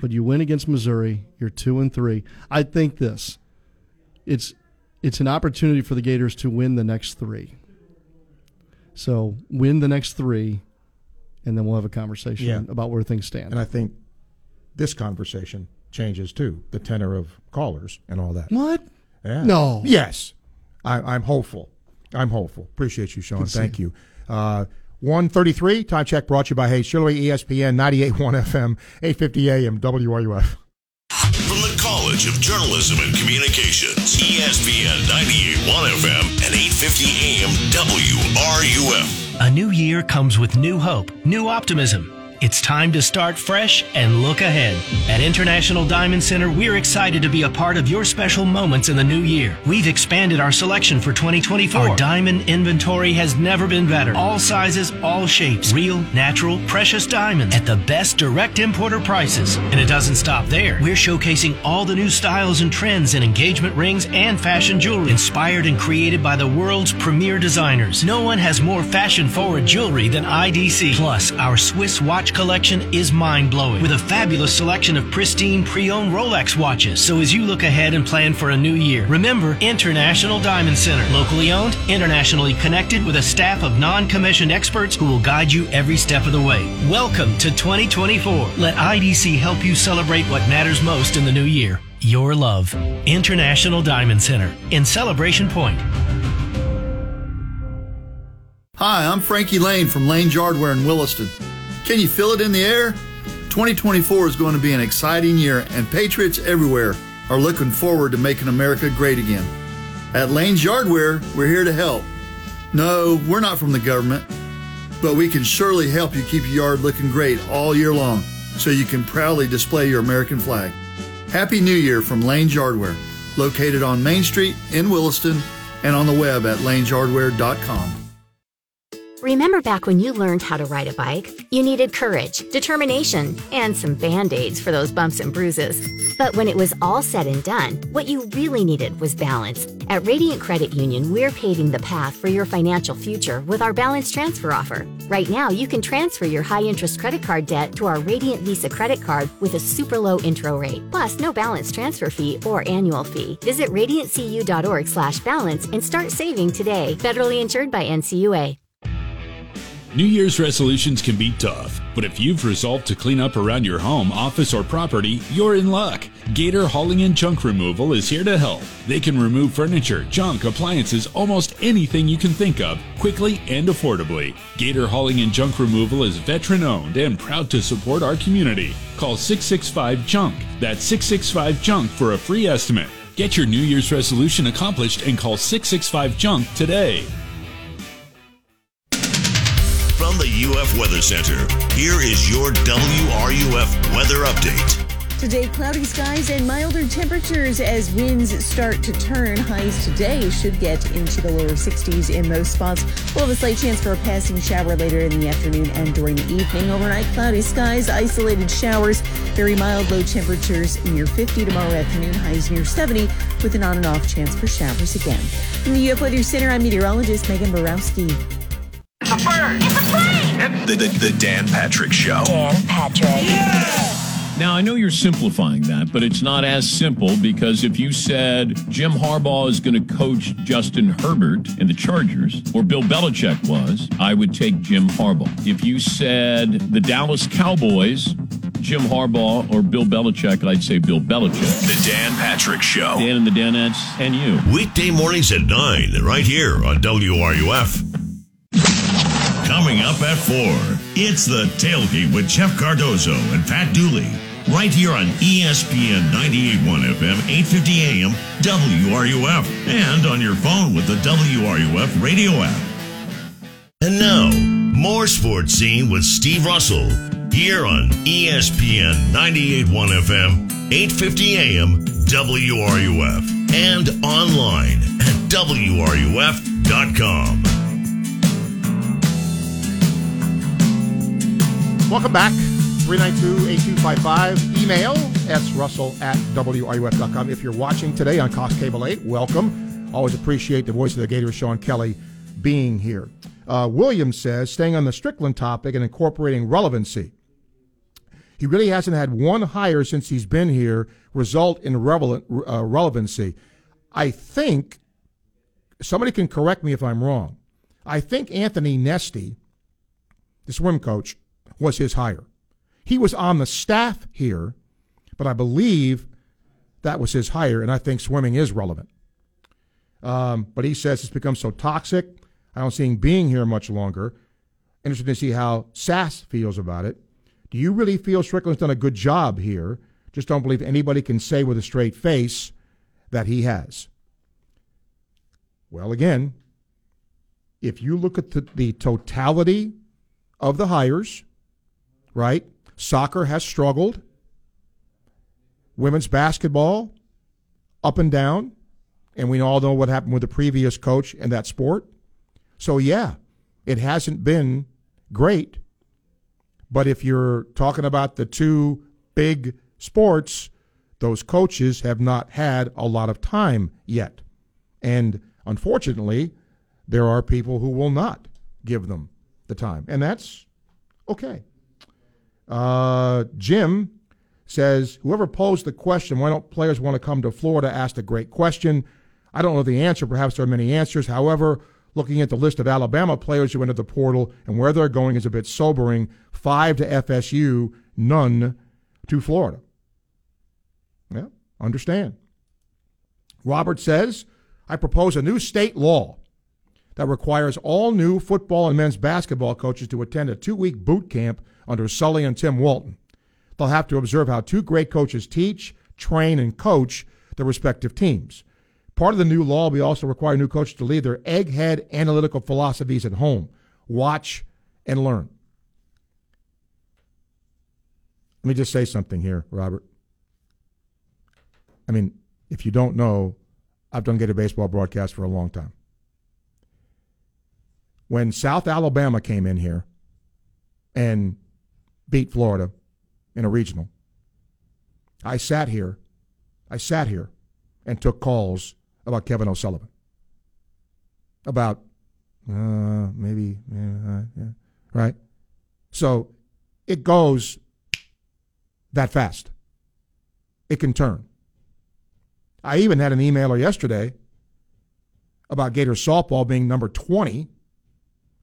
but you win against Missouri, you're 2-3. I think this, it's an opportunity for the Gators to win the next 3. So win the next 3, and then we'll have a conversation about where things stand. And I think this conversation changes, too, the tenor of callers and all that. What? Yeah. No. Yes. I'm hopeful. I'm hopeful. Appreciate you, Sean. Thank you. 1:33, time check brought to you by Hayes Jewelry, ESPN, 98.1 FM, 850 AM, WRUF. From the College of Journalism and Communications, ESPN 98.1 FM and 850 AM WRUF. A new year comes with new hope, new optimism. It's time to start fresh and look ahead. At International Diamond Center, we're excited to be a part of your special moments in the new year. We've expanded our selection for 2024. Our diamond inventory has never been better. All sizes, all shapes, real, natural, precious diamonds at the best direct importer prices. And it doesn't stop there. We're showcasing all the new styles and trends in engagement rings and fashion jewelry, inspired and created by the world's premier designers. No one has more fashion-forward jewelry than IDC. Plus, our Swiss watch collection is mind-blowing with a fabulous selection of pristine pre-owned Rolex watches. So as you look ahead and plan for a new year, remember International Diamond Center. Locally owned, internationally connected, with a staff of non-commissioned experts who will guide you every step of the way. Welcome to 2024. Let IDC help you celebrate what matters most in the new year. Your love. International Diamond Center in Celebration Point. Hi, I'm Frankie Lane from Lane's Yardware in Williston. Can you feel it in the air? 2024 is going to be an exciting year, and patriots everywhere are looking forward to making America great again. At Lane's Yardware, we're here to help. No, we're not from the government, but we can surely help you keep your yard looking great all year long so you can proudly display your American flag. Happy New Year from Lane's Yardware, located on Main Street in Williston and on the web at lanesyardware.com. Remember back when you learned how to ride a bike? You needed courage, determination, and some Band-Aids for those bumps and bruises. But when it was all said and done, what you really needed was balance. At Radiant Credit Union, we're paving the path for your financial future with our balance transfer offer. Right now, you can transfer your high-interest credit card debt to our Radiant Visa credit card with a super low intro rate, plus no balance transfer fee or annual fee. Visit radiantcu.org/balance and start saving today. Federally insured by NCUA. New Year's resolutions can be tough, but if you've resolved to clean up around your home, office, or property, you're in luck. Gator Hauling and Junk Removal is here to help. They can remove furniture, junk, appliances, almost anything you can think of, quickly and affordably. Gator Hauling and Junk Removal is veteran-owned and proud to support our community. Call 665-JUNK. That's 665-JUNK for a free estimate. Get your New Year's resolution accomplished and call 665-JUNK today. From the UF Weather Center, here is your WRUF weather update. Today, cloudy skies and milder temperatures as winds start to turn. Highs today should get into the lower 60s in most spots. We'll have a slight chance for a passing shower later in the afternoon and during the evening. Overnight, cloudy skies, isolated showers, very mild low temperatures near 50. Tomorrow afternoon, highs near 70 with an on and off chance for showers again. From the UF Weather Center, I'm meteorologist Megan Borowski. It's a bird. It's a plane. It's the Dan Patrick Show. Dan Patrick. Yeah! Now, I know you're simplifying that, but it's not as simple, because if you said Jim Harbaugh is going to coach Justin Herbert and the Chargers, or Bill Belichick was, I would take Jim Harbaugh. If you said the Dallas Cowboys, Jim Harbaugh or Bill Belichick, I'd say Bill Belichick. The Dan Patrick Show. Dan and the Danettes and you. Weekday mornings at 9, right here on WRUF. Coming up at 4, it's The Tailgate with Jeff Cardozo and Pat Dooley. Right here on ESPN 98.1 FM, 850 AM, WRUF, and on your phone with the WRUF radio app. And now, more Sports Scene with Steve Russell, here on ESPN 98.1 FM, 850 AM, WRUF, and online at WRUF.com. Welcome back. 392-8255. Email srussell@wruf.com. If you're watching today on Cox Cable 8, welcome. Always appreciate the voice of the Gators, Sean Kelly, being here. Williams says, staying on the Strickland topic and incorporating relevancy. He really hasn't had one hire since he's been here result in relevancy. I think, somebody can correct me if I'm wrong, I think Anthony Nesty, the swim coach, was his hire. He was on the staff here, but I believe that was his hire, and I think swimming is relevant. But he says it's become so toxic, I don't see him being here much longer. Interested to see how SAS feels about it. Do you really feel Strickland's done a good job here? Just don't believe anybody can say with a straight face that he has. Well, again, if you look at the totality of the hires, right? Soccer has struggled. Women's basketball, up and down. And we all know what happened with the previous coach in that sport. So, yeah, it hasn't been great. But if you're talking about the two big sports, those coaches have not had a lot of time yet. And, unfortunately, there are people who will not give them the time. And that's okay. Jim says, whoever posed the question, why don't players want to come to Florida, asked a great question. I don't know the answer. Perhaps there are many answers. However, looking at the list of Alabama players who entered the portal and where they're going is a bit sobering. 5 to FSU, none to Florida. Yeah, understand. Robert says, I propose a new state law that requires all new football and men's basketball coaches to attend a 2-week boot camp under Sully and Tim Walton. They'll have to observe how two great coaches teach, train, and coach their respective teams. Part of the new law will also require new coaches to leave their egghead analytical philosophies at home. Watch and learn. Let me just say something here, Robert. I mean, if you don't know, I've done Gator baseball broadcasts for a long time. When South Alabama came in here and beat Florida in a regional, I sat here and took calls about Kevin O'Sullivan, about right? So it goes that fast. It can turn. I even had an emailer yesterday about Gators softball being number 20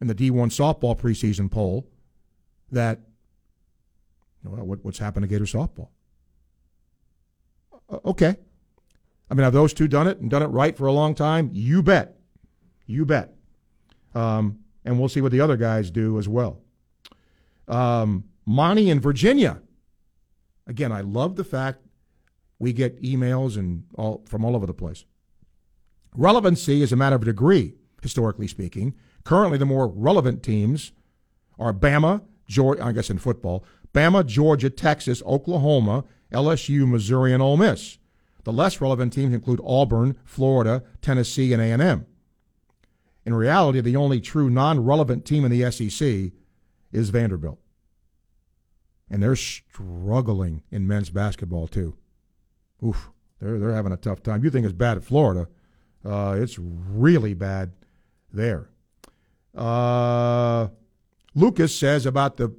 in the D1 softball preseason poll, that, well, what's happened to Gator softball? Okay. I mean, have those two done it and done it right for a long time? You bet. You bet. And we'll see what the other guys do as well. Monty in Virginia. Again, I love the fact We get emails and all from all over the place. Relevancy is a matter of degree, historically speaking. Currently, the more relevant teams are Bama, Georgia, I guess in football, Bama, Georgia, Texas, Oklahoma, LSU, Missouri, and Ole Miss. The less relevant teams include Auburn, Florida, Tennessee, and A&M. In reality, the only true non-relevant team in the SEC is Vanderbilt. And they're struggling in men's basketball, too. Oof, they're having a tough time. You think it's bad at Florida. It's really bad there. Lucas says about the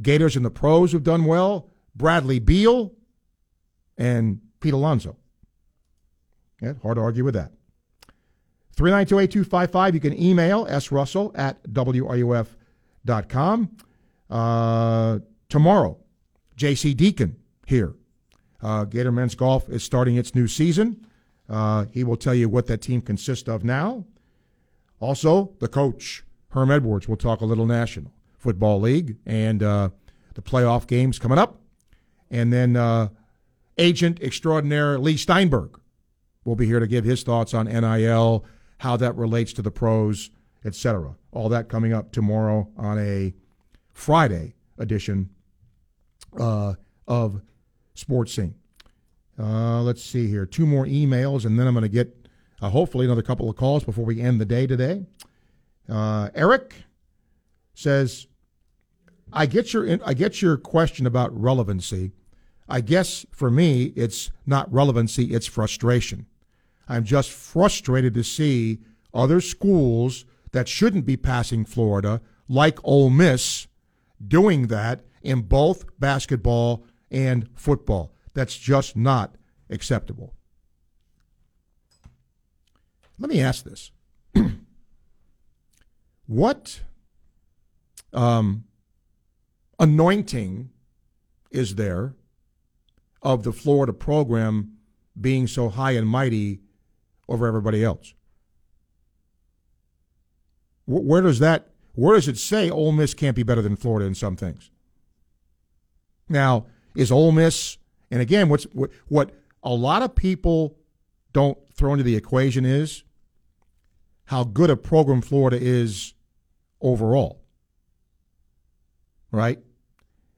Gators and the pros who've done well, Bradley Beal and Pete Alonso. Yeah, hard to argue with that. 392-8255. You can email srussell@wruf.com. Tomorrow, J.C. Deacon here. Gator Men's Golf is starting its new season. He will tell you what that team consists of now. Also, the coach, Herm Edwards, will talk a little National Football League and the playoff games coming up. And then agent extraordinaire Lee Steinberg will be here to give his thoughts on NIL, how that relates to the pros, etc. All that coming up tomorrow on a Friday edition of Sports Scene. Let's see here. Two more emails, and then I'm going to get hopefully another couple of calls before we end the day today. Eric says, I get your question about relevancy. I guess for me, it's not relevancy, it's frustration. I'm just frustrated to see other schools that shouldn't be passing Florida, like Ole Miss, doing that in both basketball and football. That's just not acceptable. Let me ask this. What anointing is there of the Florida program being so high and mighty over everybody else? Where does it say Ole Miss can't be better than Florida in some things? Now, is Ole Miss, and again, what a lot of people don't throw into the equation is how good a program Florida is overall, right?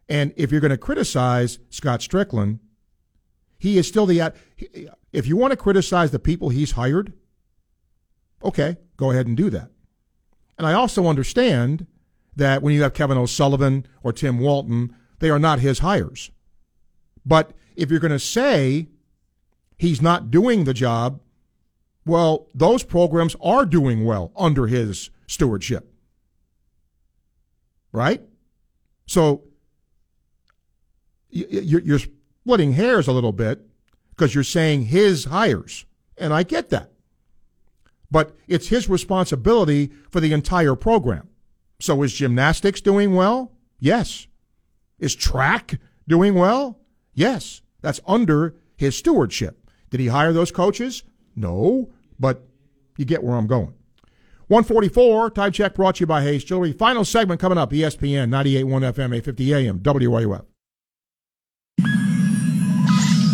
And if you're going to criticize Scott Strickland, he is still the – if you want to criticize the people he's hired, okay, go ahead and do that. And I also understand that when you have Kevin O'Sullivan or Tim Walton, they are not his hires. But if you're going to say he's not doing the job, well, those programs are doing well under his stewardship, right? So you're splitting hairs a little bit because you're saying his hires, and I get that. But it's his responsibility for the entire program. So is gymnastics doing well? Yes. Is track doing well? Yes. That's under his stewardship. Did he hire those coaches? No, but you get where I'm going. 144, Time Check brought to you by Hayes Jewelry. Final segment coming up, ESPN, 98.1 FM, 850 AM, WRUF.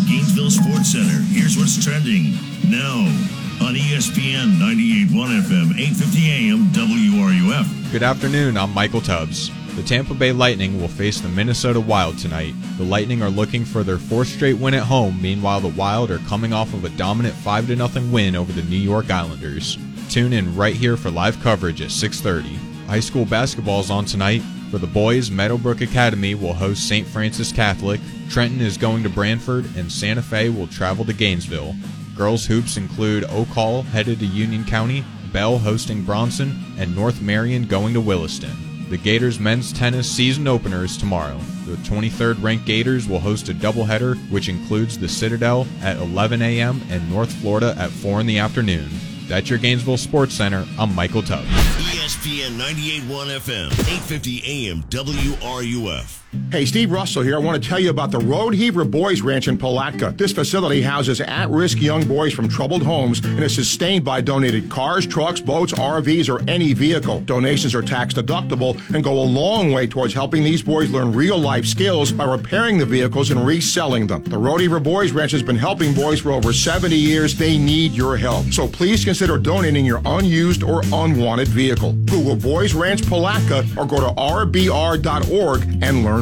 Gainesville Sports Center, here's what's trending now on ESPN, 98.1 FM, 850 AM, WRUF. Good afternoon, I'm Michael Tubbs. The Tampa Bay Lightning will face the Minnesota Wild tonight. The Lightning are looking for their fourth straight win at home. Meanwhile, the Wild are coming off of a dominant 5-0 win over the New York Islanders. Tune in right here for live coverage at 6:30. High school basketball is on tonight. For the boys, Meadowbrook Academy will host St. Francis Catholic. Trenton is going to Brantford, and Santa Fe will travel to Gainesville. Girls' hoops include Oak Hall headed to Union County, Bell hosting Bronson, and North Marion going to Williston. The Gators' men's tennis season opener is tomorrow. The 23rd-ranked Gators will host a doubleheader, which includes the Citadel at 11 a.m. and North Florida at 4 in the afternoon. That's your Gainesville Sports Center. I'm Michael Tubbs. ESPN 98.1 FM, 850 AM, WRUF. Hey, Steve Russell here. I want to tell you about the Rodeheaver Boys Ranch in Palatka. This facility houses at-risk young boys from troubled homes and is sustained by donated cars, trucks, boats, RVs, or any vehicle. Donations are tax-deductible and go a long way towards helping these boys learn real-life skills by repairing the vehicles and reselling them. The Rodeheaver Boys Ranch has been helping boys for over 70 years. They need your help. So please consider donating your unused or unwanted vehicle. Google Boys Ranch Palatka or go to rbr.org and learn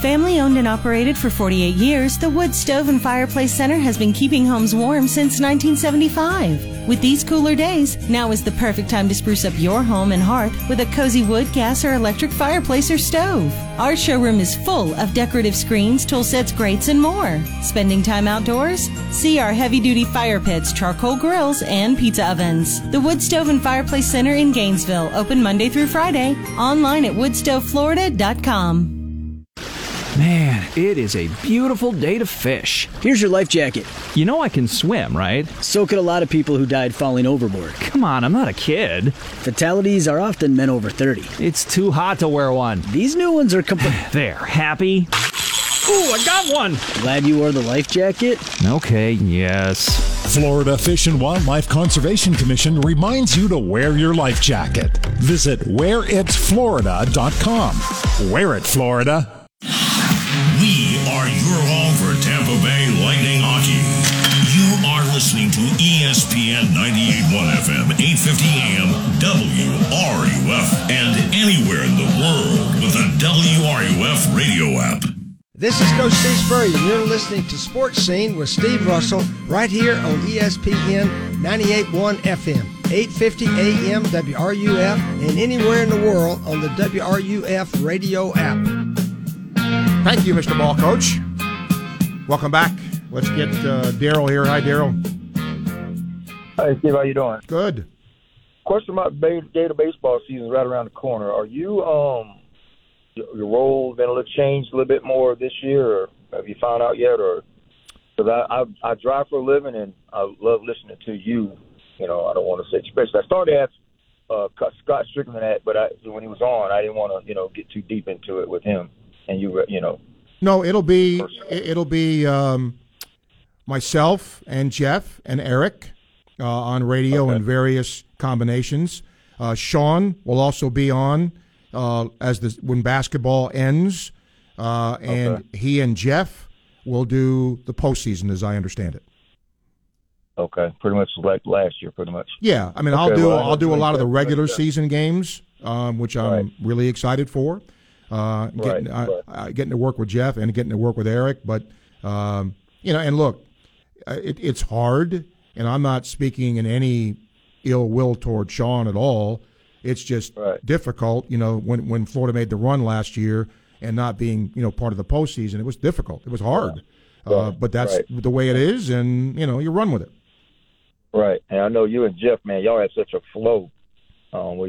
Family owned and operated for 48 years, the Wood Stove and Fireplace Center has been keeping homes warm since 1975. With these cooler days, now is the perfect time to spruce up your home and hearth with a cozy wood, gas, or electric fireplace or stove. Our showroom is full of decorative screens, tool sets, grates, and more. Spending time outdoors? See our heavy-duty fire pits, charcoal grills, and pizza ovens. The Wood Stove and Fireplace Center in Gainesville, open Monday through Friday, online at woodstoveflorida.com. Man, it is a beautiful day to fish. Here's your life jacket. You know I can swim, right? So could a lot of people who died falling overboard. Come on, I'm not a kid. Fatalities are often men over 30. It's too hot to wear one. These new ones are complete. There, happy? Ooh, I got one! Glad you wore the life jacket? Okay, yes. Florida Fish and Wildlife Conservation Commission reminds you to wear your life jacket. Visit wearitflorida.com. Wear it, Florida. We are your home for Tampa Bay Lightning hockey. You are listening to ESPN 98.1 FM, 850 AM, WRUF, and anywhere in the world with the WRUF radio app. This is Coach Steve Spurrier, and you're listening to Sports Scene with Steve Russell right here on ESPN 98.1 FM, 850 AM, WRUF, and anywhere in the world on the WRUF radio app. Thank you, Mr. Ball Coach. Welcome back. Let's get Daryl here. Hi, Daryl. Hey, Steve. How you doing? Good. Question about Gator baseball season right around the corner. Are you your role been a little changed a little bit more this year, or have you found out yet? Or because I drive for a living and I love listening to you. You know, I don't want to say especially. I started at Scott Strickland at, but when he was on, I didn't want to get too deep into it with him. And you know. No, it'll be myself and Jeff and Eric on radio in various combinations. Sean will also be on when basketball ends, and he and Jeff will do the postseason, as I understand it. Okay, pretty much like last year, pretty much. Yeah, I mean, I'll do a lot of the regular season games, which I'm really excited for. Getting to work with Jeff and getting to work with Eric, but and look, it's hard, and I'm not speaking in any ill will toward Sean at all. It's just difficult, when Florida made the run last year and not being part of the postseason, it was difficult. It was hard, but that's the way it is, and you run with it. Right, and I know you and Jeff, man, y'all had such a flow with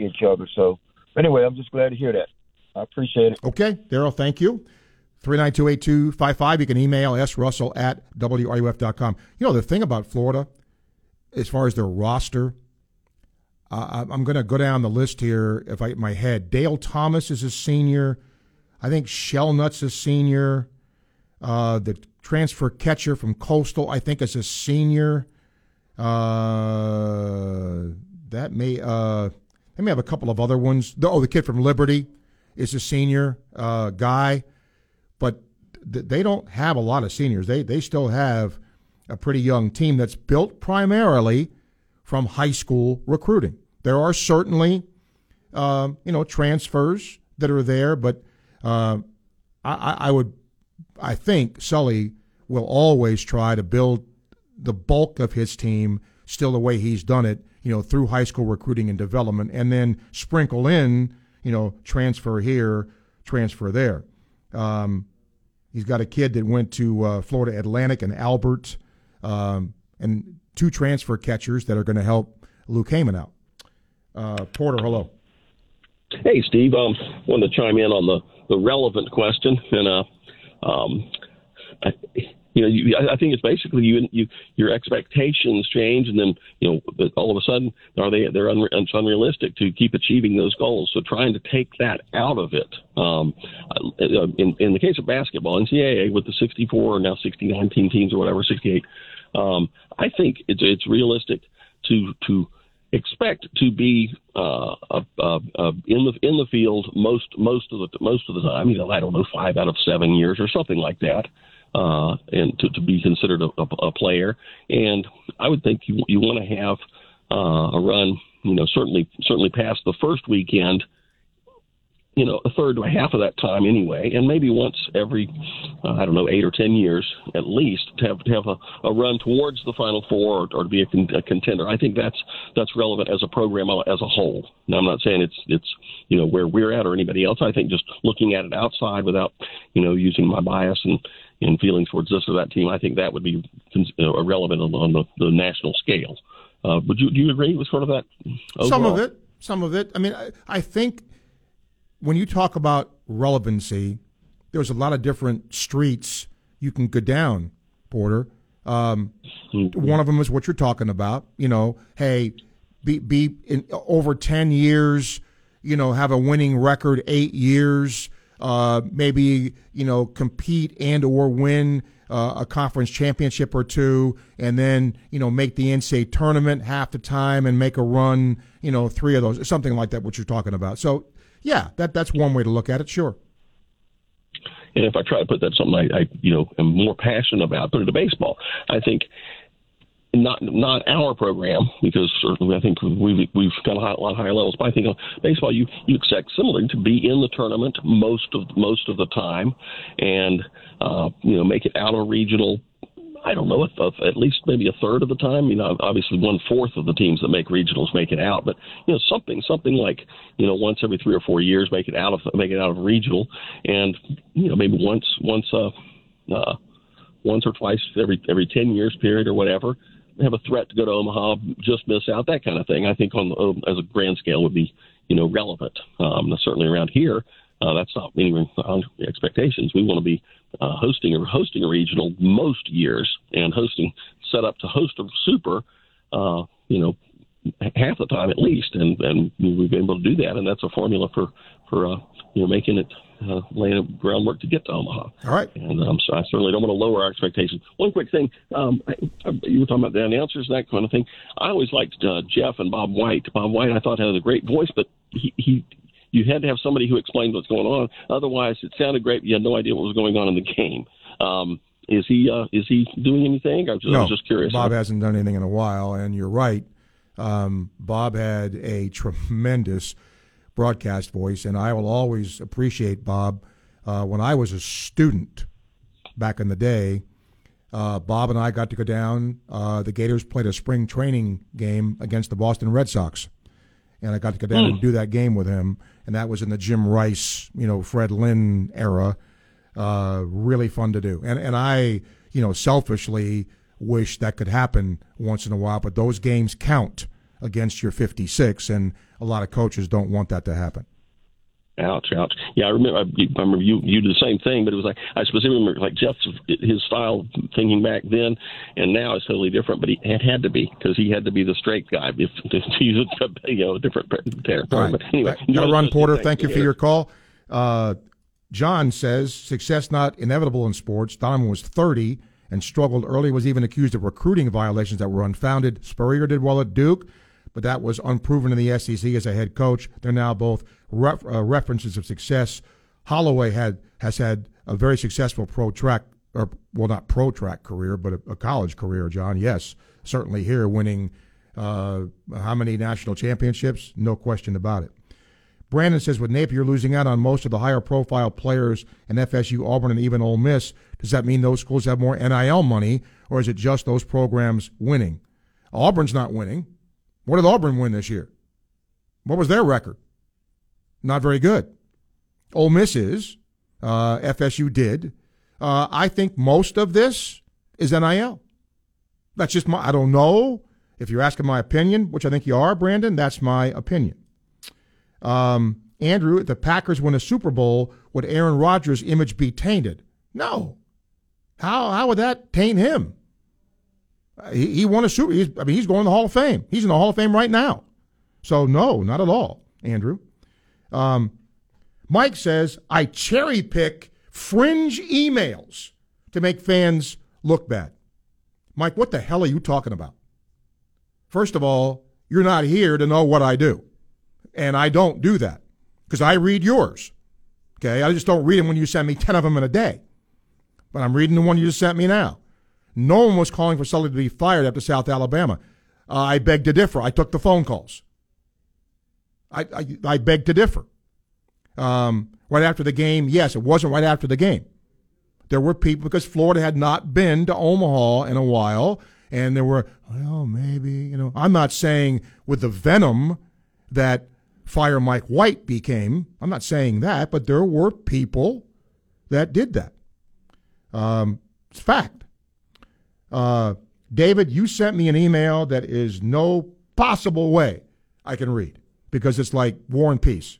each other. So anyway, I'm just glad to hear that. I appreciate it. Okay, Daryl, thank you. 392-8255. You can email srussell@wruf.com. The thing about Florida, as far as their roster, I'm going to go down the list here if I get my head. Dale Thomas is a senior. I think Shellnut's a senior. The transfer catcher from Coastal, I think, is a senior. They may have a couple of other ones. The kid from Liberty is a senior guy, but they don't have a lot of seniors. They still have a pretty young team that's built primarily from high school recruiting. There are certainly, transfers that are there, but I think Sully will always try to build the bulk of his team still the way he's done it, through high school recruiting and development, and then sprinkle in transfer here, transfer there. He's got a kid that went to Florida Atlantic and Albert, and two transfer catchers that are going to help Luke Heyman out. Porter, hello. Hey, Steve. Wanted to chime in on the relevant question, and I think it's basically your expectations change, and then all of a sudden it's unrealistic to keep achieving those goals. So trying to take that out of it. In the case of basketball, NCAA with the 64 or now 69 teams or whatever, 68, I think it's realistic to expect to be in the field most of the time. I don't know, 5 out of 7 years or something like that. And to be considered a player, and I would think you want to have a run, certainly past the first weekend, a third to a half of that time anyway, and maybe once every 8 or 10 years at least to have a run towards the Final Four or to be a contender. I think that's relevant as a program as a whole. Now I'm not saying it's where we're at or anybody else. I think just looking at it outside without using my bias and feelings towards this or that team, I think that would be irrelevant on the national scale. Do you agree with sort of that overall? Some of it. I think when you talk about relevancy, there's a lot of different streets you can go down, Porter. One of them is what you're talking about. Be in over 10 years, have a winning record 8 years, maybe compete and or win a conference championship or two, and then make the NCAA tournament half the time and make a run, 3 of those, something like that. What you're talking about. So yeah, that's one way to look at it. Sure. And if I try to put that something I am more passionate about, put it to baseball, I think. Not our program, because certainly I think we've got a lot of higher levels. But I think on baseball, you expect similarly to be in the tournament most of the time, and make it out of regional. I don't know if at least maybe a third of the time. Obviously 1/4 of the teams that make regionals make it out, but something like once every 3 or 4 years make it out of regional, and maybe once or twice every 10 years period or whatever. Have a threat to go to Omaha, just miss out, that kind of thing. I think as a grand scale would be, relevant. Certainly around here, that's not anywhere on expectations. We want to be hosting a regional most years, and set up to host a super, half the time at least, and we've been able to do that, and that's a formula for making it. Laying up groundwork to get to Omaha. All right. And so I certainly don't want to lower our expectations. One quick thing, you were talking about the announcers and that kind of thing. I always liked Jeff and Bob White. Bob White, I thought, had a great voice, but you had to have somebody who explained what's going on. Otherwise, it sounded great, but you had no idea what was going on in the game. Is he doing anything? I was just curious. Bob hasn't done anything in a while, and you're right. Bob had a tremendous broadcast voice, and I will always appreciate Bob. When I was a student back in the day, Bob and I got to go down. The Gators played a spring training game against the Boston Red Sox, and I got to go down and do that game with him, and that was in the Jim Rice, Fred Lynn era. Really fun to do. And I, selfishly wish that could happen once in a while, but those games count against your 56, and a lot of coaches don't want that to happen. Ouch. Yeah, I remember you did the same thing, but it was like, I specifically remember like Jeff's, his style thinking back then and now is totally different, but it had to be, because he had to be the straight guy if he's a different player. Right. But anyway. Ron Porter, thank you for your call. John says, success not inevitable in sports. Donovan was 30 and struggled early, was even accused of recruiting violations that were unfounded. Spurrier did well at Duke, but that was unproven in the SEC as a head coach. They're now both references of success. Holloway has had a very successful not pro track career, but a college career, John. Yes, certainly here, winning how many national championships? No question about it. Brandon says, with Napier losing out on most of the higher profile players in FSU, Auburn, and even Ole Miss, does that mean those schools have more NIL money, or is it just those programs winning? Auburn's not winning. What did Auburn win this year? What was their record? Not very good. Ole Miss is. FSU did. I think most of this is NIL. That's just my, I don't know. If you're asking my opinion, which I think you are, Brandon, that's my opinion. Andrew, if the Packers win a Super Bowl, would Aaron Rodgers' image be tainted? No. How would that taint him? He won a Super Bowl. I mean, he's going to the Hall of Fame. He's in the Hall of Fame right now. So, no, not at all, Andrew. Mike says, I cherry pick fringe emails to make fans look bad. Mike, what the hell are you talking about? First of all, you're not here to know what I do. And I don't do that because I read yours. Okay, I just don't read them when you send me 10 of them in a day. But I'm reading the one you just sent me now. No one was calling for Sully to be fired after South Alabama. I beg to differ. I took the phone calls. I beg to differ. Right after the game, yes, it wasn't right after the game. There were people, because Florida had not been to Omaha in a while, and there were, well, maybe, you know. I'm not saying with the venom that Fire Mike White became, I'm not saying that, but there were people that did that. It's a fact. David, you sent me an email that is no possible way I can read because it's like War and Peace.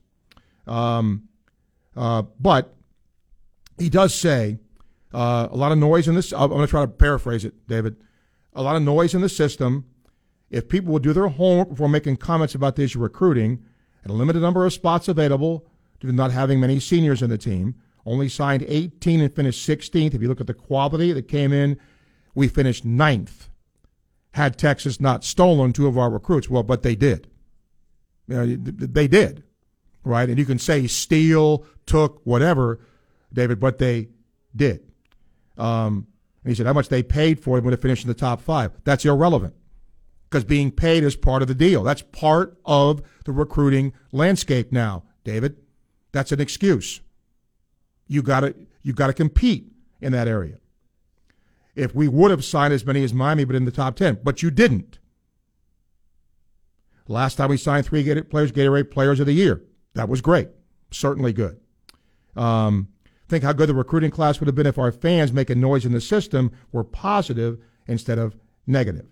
But he does say a lot of noise in this. I'm going to try to paraphrase it, David. A lot of noise in the system. If people will do their homework before making comments about the issue of recruiting and a limited number of spots available due to not having many seniors in the team, only signed 18 and finished 16th. If you look at the quality that came in, we finished 9th. Had Texas not stolen two of our recruits, well, but they did. You know, they did, right? And you can say steal, took, whatever, David, but they did. And he said how much they paid for it when it finished in the top 5. That's irrelevant because being paid is part of the deal. That's part of the recruiting landscape now, David. That's an excuse. You got to compete in that area. If we would have signed as many as Miami, but in the top 10, but you didn't. Last time we signed 3 players, Gatorade Players of the Year. That was great. Certainly good. Think how good the recruiting class would have been if our fans making noise in the system were positive instead of negative.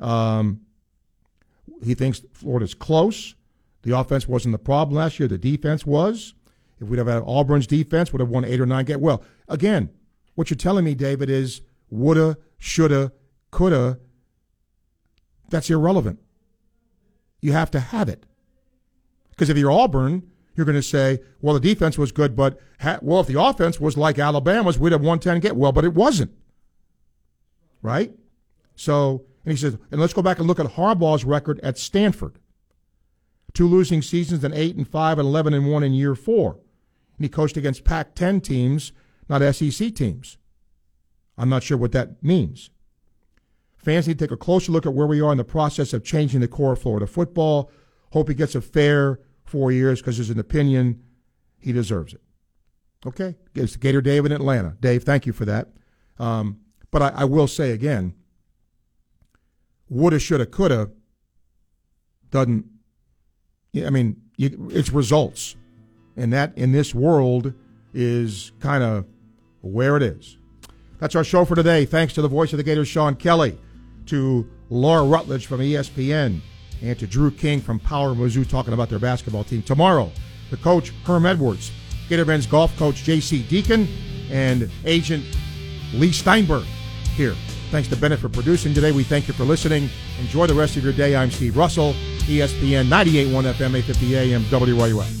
He thinks Florida's close. The offense wasn't the problem last year. The defense was. If we'd have had Auburn's defense, would have won 8 or 9 games. Well, again, what you're telling me, David, is woulda, shoulda, coulda. That's irrelevant. You have to have it. Because if you're Auburn, you're going to say, well, the defense was good, but, well, if the offense was like Alabama's, we'd have won 10 games. Well, but it wasn't. Right? So, and he says, and let's go back and look at Harbaugh's record at Stanford. 2 losing seasons, an 8-5, and 11-1 in year 4. And he coached against Pac-10 teams, not SEC teams. I'm not sure what that means. Fans need to take a closer look at where we are in the process of changing the core of Florida football. Hope he gets a fair 4 years because there's an opinion. He deserves it. Okay? It's Gator Dave in Atlanta. Dave, thank you for that. But I will say again, woulda, shoulda, coulda doesn't, I mean, it's results. And that, in this world, is kind of where it is. That's our show for today. Thanks to the voice of the Gators, Sean Kelly, to Laura Rutledge from ESPN, and to Drew King from Power Mizzou talking about their basketball team. Tomorrow, the coach, Herm Edwards, Gator Men's golf coach, J.C. Deacon, and agent Lee Steinberg here. Thanks to Bennett for producing today. We thank you for listening. Enjoy the rest of your day. I'm Steve Russell, ESPN 98.1 FM, 850 AM, WRUF.